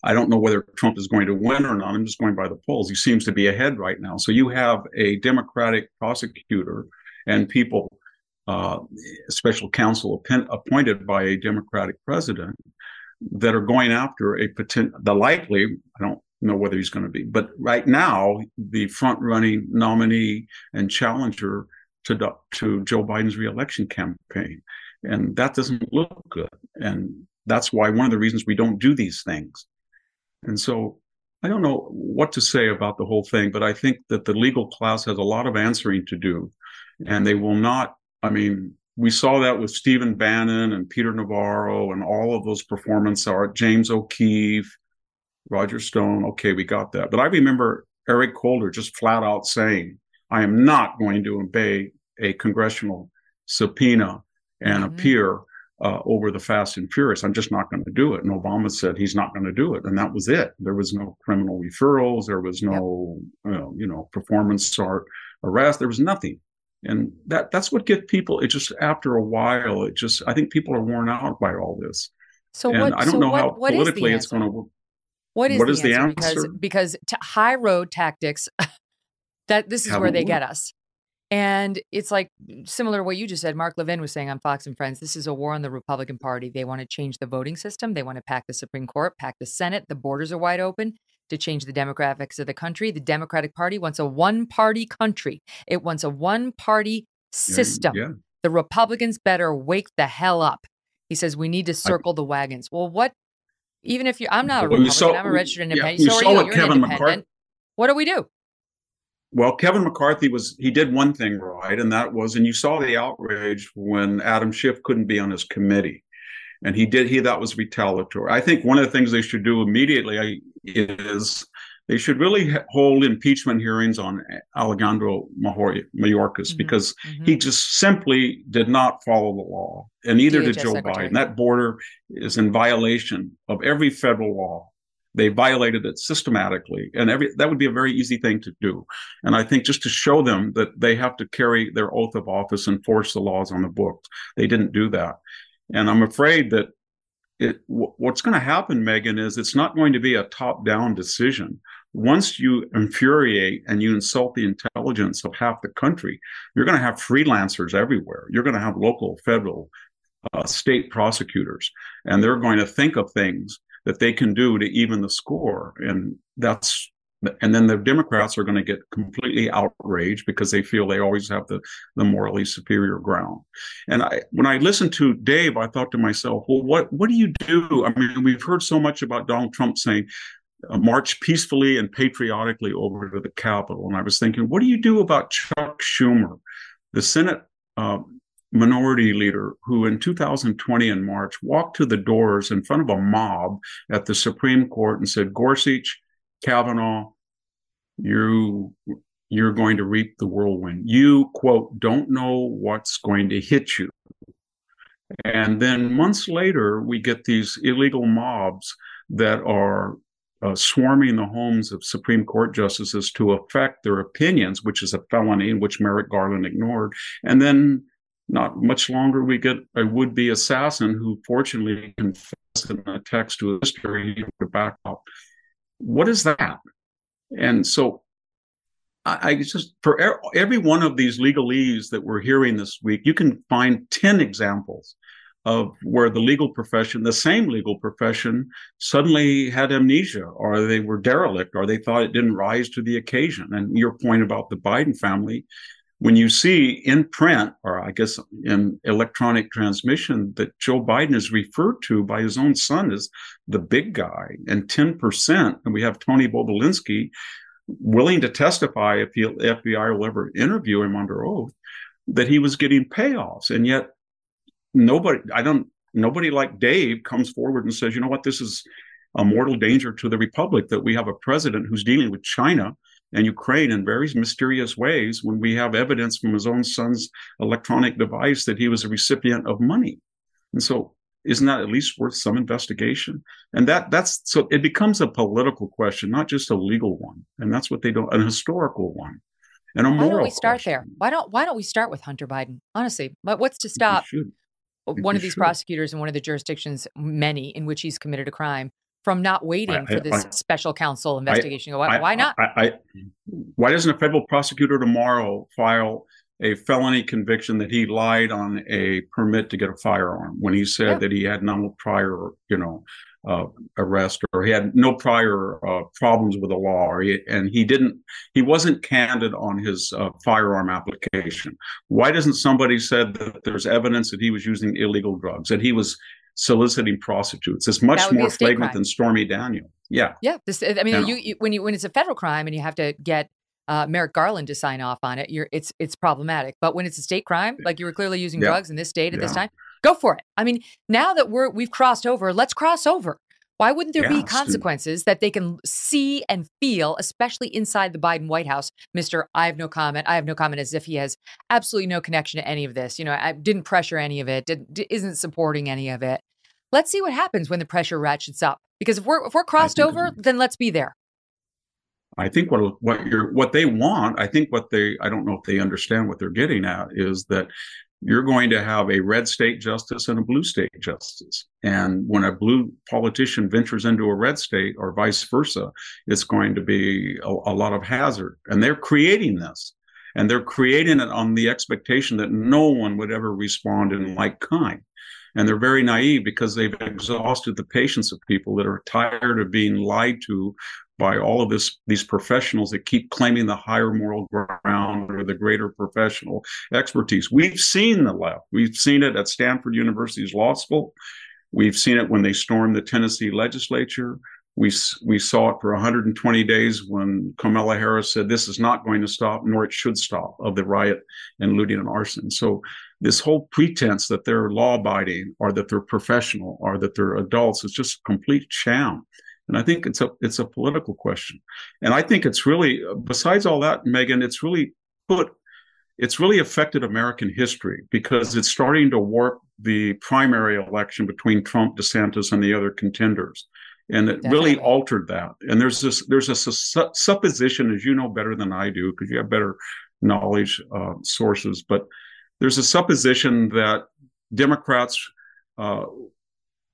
I don't know whether Trump is going to win or not. I'm just going by the polls. He seems to be ahead right now. So you have a Democratic prosecutor and people, special counsel appointed by a Democratic president, that are going after a potential, the likely, I don't know whether he's going to be, but right now, the front-running nominee and challenger to Joe Biden's reelection campaign. And that doesn't look good. And that's why one of the reasons we don't do these things. And so I don't know what to say about the whole thing, but I think that the legal class has a lot of answering to do, and they will not. I mean, we saw that with Stephen Bannon and Peter Navarro and all of those performance art, James O'Keefe, Roger Stone. Okay, we got that. But I remember Eric Holder just flat out saying, I am not going to obey a congressional subpoena and appear over the Fast and Furious. I'm just not going to do it. And Obama said he's not going to do it. And that was it. There was no criminal referrals. There was no, performance art arrest. There was nothing. And that's what gets people. It just, after a while, I think people are worn out by all this. So and I don't know how politically it's going to work. What is the answer? Because high road tactics, where they get us. And it's like similar to what you just said. Mark Levin was saying on Fox and Friends, this is a war on the Republican Party. They want to change the voting system. They want to pack the Supreme Court, pack the Senate. The borders are wide open to change the demographics of the country. The Democratic Party wants a one-party country. It wants a one-party system. Yeah. The Republicans better wake the hell up. He says, we need to circle the wagons. Well, what? Even if I'm not a Republican, I'm a registered independent. Yeah, you're Kevin independent. McCarthy. What do we do? Well, Kevin McCarthy did one thing right, and that was, and you saw the outrage when Adam Schiff couldn't be on his committee, and that was retaliatory. I think one of the things they should do immediately is they should really hold impeachment hearings on Alejandro Mayorkas, because he just simply did not follow the law, and neither did Joe Biden. That border is in violation of every federal law. They violated it systematically, and that would be a very easy thing to do. And I think just to show them that they have to carry their oath of office and force the laws on the books. They didn't do that. And I'm afraid that what's going to happen, Megyn, is it's not going to be a top-down decision. Once you infuriate and you insult the intelligence of half the country, you're going to have freelancers everywhere. You're going to have local, federal, state prosecutors, and they're going to think of things that they can do to even the score. And then the Democrats are going to get completely outraged because they feel they always have the morally superior ground. And when I listened to Dave, I thought to myself, well, what do you do? I mean, we've heard so much about Donald Trump saying, march peacefully and patriotically over to the Capitol. And I was thinking, what do you do about Chuck Schumer, the Senate minority leader, who in 2020 in March walked to the doors in front of a mob at the Supreme Court and said, Gorsuch, Kavanaugh, you're going to reap the whirlwind. You, quote, don't know what's going to hit you. And then months later, we get these illegal mobs that are swarming the homes of Supreme Court justices to affect their opinions, which is a felony, which Merrick Garland ignored. And then not much longer, we get a would-be assassin who fortunately confessed in a text to his attorney to back up. What is that? And so I just, for every one of these legalese that we're hearing this week, you can find 10 examples of where the legal profession, the same legal profession, suddenly had amnesia, or they were derelict, or they thought it didn't rise to the occasion. And your point about the Biden family, when you see in print, or I guess in electronic transmission, that Joe Biden is referred to by his own son as the big guy and 10%, and we have Tony Bobolinsky willing to testify, if the FBI will ever interview him under oath, that he was getting payoffs. And yet nobody like Dave comes forward and says, you know what, this is a mortal danger to the republic, that we have a president who's dealing with China and Ukraine in very mysterious ways, when we have evidence from his own son's electronic device that he was a recipient of money. And so isn't that at least worth some investigation? And that's, so it becomes a political question, not just a legal one. And that's what they don't, an historical one. And a moral question. Why don't we start there? Why don't we start with Hunter Biden? Honestly, but what's to stop one of these prosecutors in one of the jurisdictions, many in which he's committed a crime, from not waiting for this special counsel investigation? Why not? Why doesn't a federal prosecutor tomorrow file a felony conviction that he lied on a permit to get a firearm when he said that he had no prior, arrest, or he had no prior problems with the law, he wasn't candid on his firearm application? Why doesn't somebody said that there's evidence that he was using illegal drugs, that he was soliciting prostitutes? It's much more flagrant than Stormy Daniels. Yeah. Yeah. When it's a federal crime and you have to get Merrick Garland to sign off on it, it's problematic. But when it's a state crime, like you were clearly using drugs in this state at this time, go for it. I mean, now that we've crossed over, let's cross over. Why wouldn't there be consequences that they can see and feel, especially inside the Biden White House? Mr. I have no comment. I have no comment, as if he has absolutely no connection to any of this. I didn't pressure any of it, isn't supporting any of it. Let's see what happens when the pressure ratchets up, because if we're crossed over, then let's be there. I think what they want, I don't know if they understand what they're getting at, is that you're going to have a red state justice and a blue state justice. And when a blue politician ventures into a red state, or vice versa, it's going to be a lot of hazard. And they're creating this. And they're creating it on the expectation that no one would ever respond in like kind. And they're very naive, because they've exhausted the patience of people that are tired of being lied to by all of these professionals that keep claiming the higher moral ground or the greater professional expertise. We've seen the left. We've seen it at Stanford University's law school. We've seen it when they stormed the Tennessee legislature. We saw it for 120 days when Kamala Harris said, this is not going to stop, nor it should stop, of the riot and looting and arson. So this whole pretense that they're law-abiding, or that they're professional, or that they're adults, is just a complete sham. And I think it's a political question. And I think it's really, besides all that, Megyn, it's really affected American history, because it's starting to warp the primary election between Trump, DeSantis, and the other contenders. And it really altered that. And there's a supposition, as you know better than I do, because you have better knowledge sources, but there's a supposition that Democrats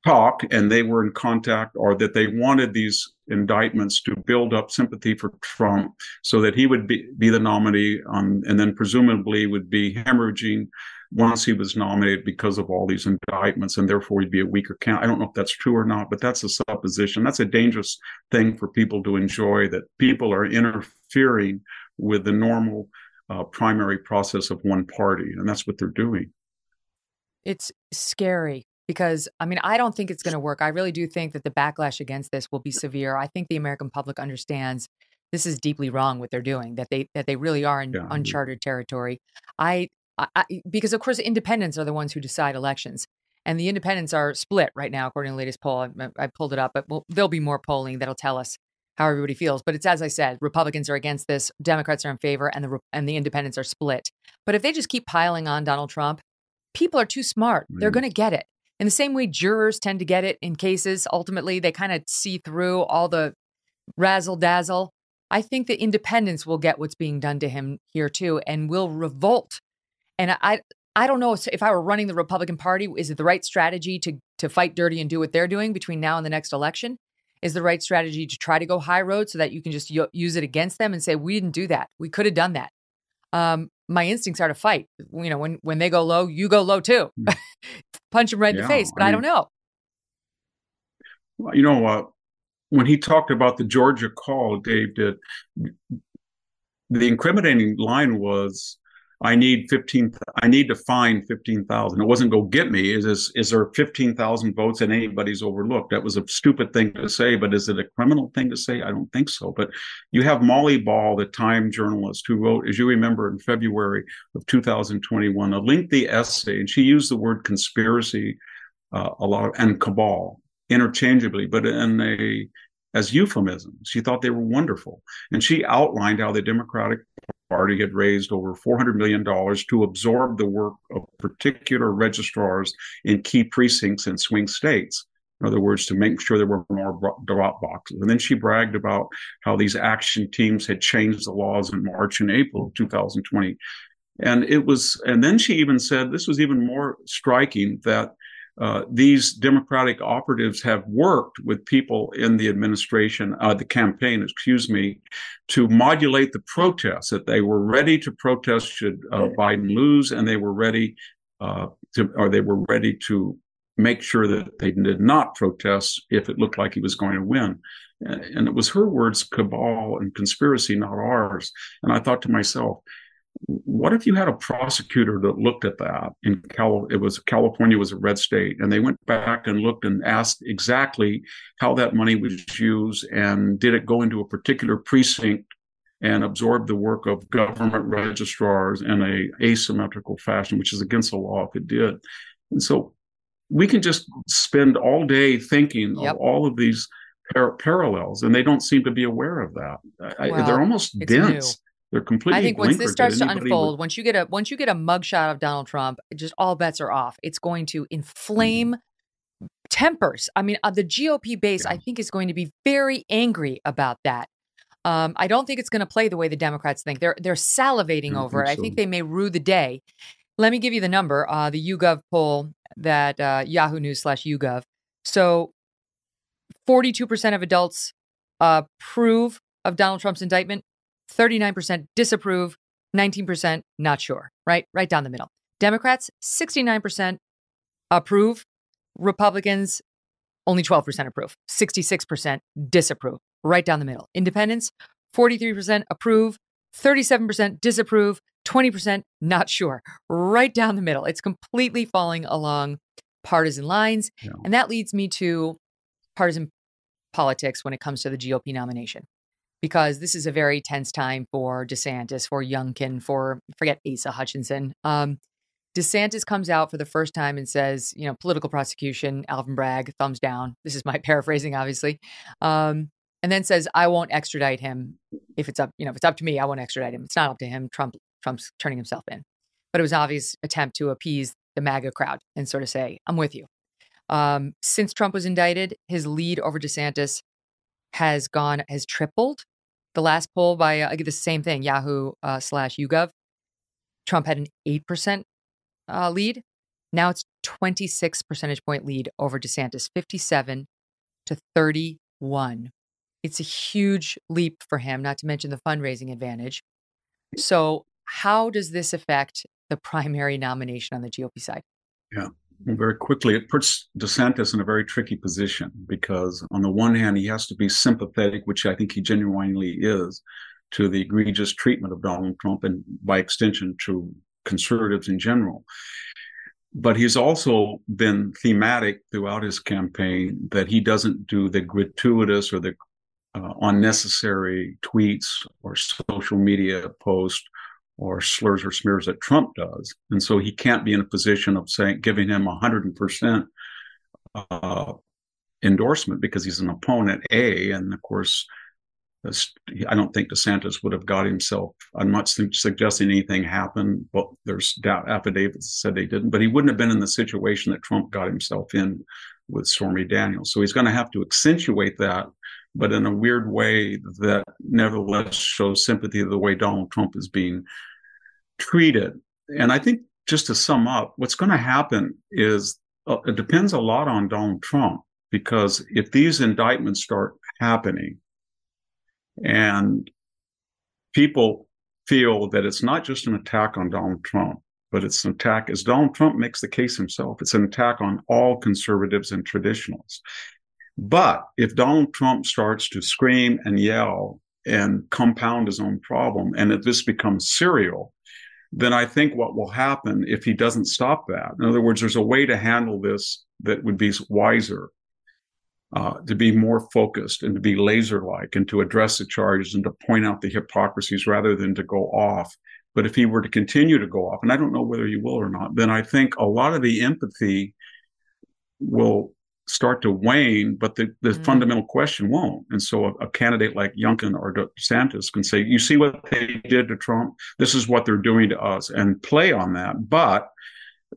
talk, and they were in contact, or that they wanted these indictments to build up sympathy for Trump, so that he would be the nominee, and then presumably would be hemorrhaging once he was nominated because of all these indictments, and therefore he'd be a weaker candidate. I don't know if that's true or not, but that's a supposition. That's a dangerous thing for people to enjoy, that people are interfering with the normal primary process of one party, and that's what they're doing. It's scary. Because, I mean, I don't think it's going to work. I really do think that the backlash against this will be severe. I think the American public understands this is deeply wrong what they're doing, that they really are in uncharted territory. I because, of course, independents are the ones who decide elections. And the independents are split right now, according to the latest poll. I pulled it up, but there'll be more polling that'll tell us how everybody feels. But it's, as I said, Republicans are against this, Democrats are in favor, and the independents are split. But if they just keep piling on Donald Trump, people are too smart. They're going to get it. In the same way jurors tend to get it in cases, ultimately, they kind of see through all the razzle-dazzle. I think that independents will get what's being done to him here, too, and will revolt. And I don't know if I were running the Republican Party, is it the right strategy to fight dirty and do what they're doing between now and the next election? is the right strategy to try to go high road so that you can just use it against them and say, we didn't do that. We could have done that. My instincts are to fight. You know, when they go low, you go low too. Punch him right in the face, but I don't know. Well, you know, when he talked about the Georgia call, Dave did, the incriminating line was, I need to find 15,000. It wasn't go get me. Is there 15,000 votes and anybody's overlooked? That was a stupid thing to say, but is it a criminal thing to say? I don't think so. But you have Molly Ball, the Time journalist, who wrote, as you remember, in February of 2021, a lengthy essay, and she used the word conspiracy a lot and cabal interchangeably, but in as euphemism. She thought they were wonderful, and she outlined how the Democratic Party had raised over $400 million to absorb the work of particular registrars in key precincts and swing states. In other words, to make sure there were more drop boxes. And then she bragged about how these action teams had changed the laws in March and April of 2020. And then she even said, this was even more striking, that these Democratic operatives have worked with people in the administration, the campaign, to modulate the protests, that they were ready to protest should Biden lose, and they were ready to make sure that they did not protest if it looked like he was going to win. And it was her words, cabal and conspiracy, not ours. And I thought to myself, what if you had a prosecutor that looked at that in California was a red state, and they went back and looked and asked exactly how that money was used, and did it go into a particular precinct and absorb the work of government registrars in an asymmetrical fashion, which is against the law if it did. And so we can just spend all day thinking of all of these parallels, and they don't seem to be aware of that. Well, they're almost dense. New. They're completely. I think once this starts to unfold, once you get a mugshot of Donald Trump, just all bets are off. It's going to inflame tempers. I mean, the GOP base, I think, is going to be very angry about that. I don't think it's going to play the way the Democrats think. They're salivating over it. I think they may rue the day. Let me give you the number. The YouGov poll that Yahoo News /YouGov. So 42% of adults approve of Donald Trump's indictment. 39% disapprove, 19% not sure, right down the middle. Democrats, 69% approve. Republicans, only 12% approve, 66% disapprove, right down the middle. Independents, 43% approve, 37% disapprove, 20% not sure, right down the middle. It's completely falling along partisan lines. Yeah. And that leads me to partisan politics when it comes to the GOP nomination. Because this is a very tense time for DeSantis, for Youngkin, forget Asa Hutchinson. DeSantis comes out for the first time and says, you know, political prosecution, Alvin Bragg, thumbs down. This is my paraphrasing, obviously. And then says, I won't extradite him. If it's up to me, I won't extradite him. It's not up to him. Trump's turning himself in. But it was an obvious attempt to appease the MAGA crowd and sort of say, I'm with you. Since Trump was indicted, his lead over DeSantis has tripled. The last poll by the same thing, Yahoo /YouGov, Trump had an 8% lead. Now it's 26 percentage point lead over DeSantis, 57-31. It's a huge leap for him, not to mention the fundraising advantage. So how does this affect the primary nomination on the GOP side? Yeah. Very quickly, it puts DeSantis in a very tricky position, because on the one hand, he has to be sympathetic, which I think he genuinely is, to the egregious treatment of Donald Trump and by extension to conservatives in general. But he's also been thematic throughout his campaign that he doesn't do the gratuitous or the unnecessary tweets or social media posts or slurs or smears that Trump does. And so he can't be in a position of giving him 100% endorsement, because he's an opponent, A. And of course, I don't think DeSantis would have got himself, I'm not suggesting anything happened, but there's doubt affidavits that said they didn't, but he wouldn't have been in the situation that Trump got himself in with Stormy Daniels. So he's going to have to accentuate that, but in a weird way that nevertheless shows sympathy to the way Donald Trump is being treated. And I think, just to sum up, what's going to happen is it depends a lot on Donald Trump because if these indictments start happening and people feel that it's not just an attack on Donald Trump, but it's an attack, as Donald Trump makes the case himself, it's an attack on all conservatives and traditionalists. But if Donald Trump starts to scream and yell and compound his own problem, and if this becomes serial, then I think what will happen if he doesn't stop that, in other words, there's a way to handle this that would be wiser, to be more focused and to be laser-like and to address the charges and to point out the hypocrisies rather than to go off. But if he were to continue to go off, and I don't know whether he will or not, then I think a lot of the empathy will start to wane, but the fundamental question won't. And so a candidate like Youngkin or DeSantis can say, you see what they did to Trump? This is what they're doing to us, and play on that. But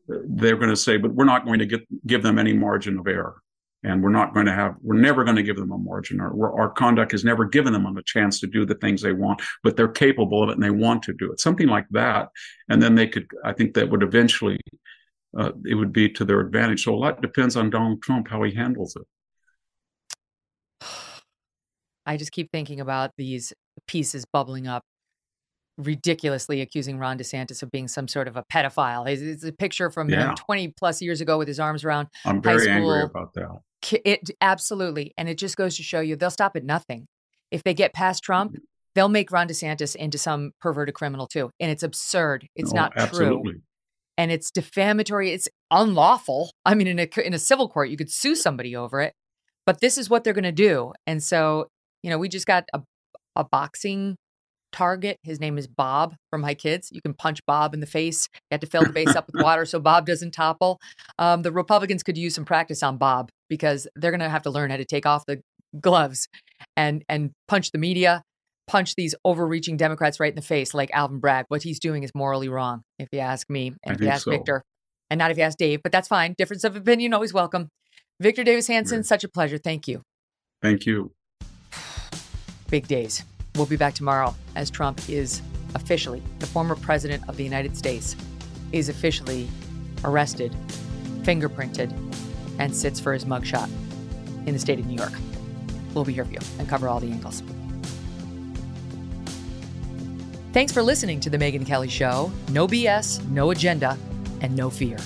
they're going to say, but we're not going to give them any margin of error. And we're never going to give them a margin. Our conduct has never given them a chance to do the things they want, but they're capable of it and they want to do it. Something like that. And then I think that would eventually, it would be to their advantage. So a lot depends on Donald Trump, how he handles it. I just keep thinking about these pieces bubbling up, ridiculously accusing Ron DeSantis of being some sort of a pedophile. It's a picture from 20 plus years ago with his arms around high school. I'm very angry about that. It absolutely. And it just goes to show you, they'll stop at nothing. If they get past Trump, they'll make Ron DeSantis into some perverted criminal too. And it's absurd. It's not absolutely true. And it's defamatory. It's unlawful. I mean, in a civil court, you could sue somebody over it, but this is what they're going to do. And so, we just got a boxing target. His name is Bob from My Kids. You can punch Bob in the face. You have to fill the base up with water so Bob doesn't topple. The Republicans could use some practice on Bob because they're going to have to learn how to take off the gloves and punch the media, punch these overreaching Democrats right in the face, like Alvin Bragg. What he's doing is morally wrong, if you ask me, and if you ask Victor, and not if you ask Dave, but that's fine. Difference of opinion, always welcome. Victor Davis Hanson, such a pleasure. Thank you. Thank you. Big days. We'll be back tomorrow as Trump is officially, the former president of the United States, is officially arrested, fingerprinted, and sits for his mugshot in the state of New York. We'll be here for you and cover all the angles. Thanks for listening to The Megyn Kelly Show. No BS, no agenda, and no fear.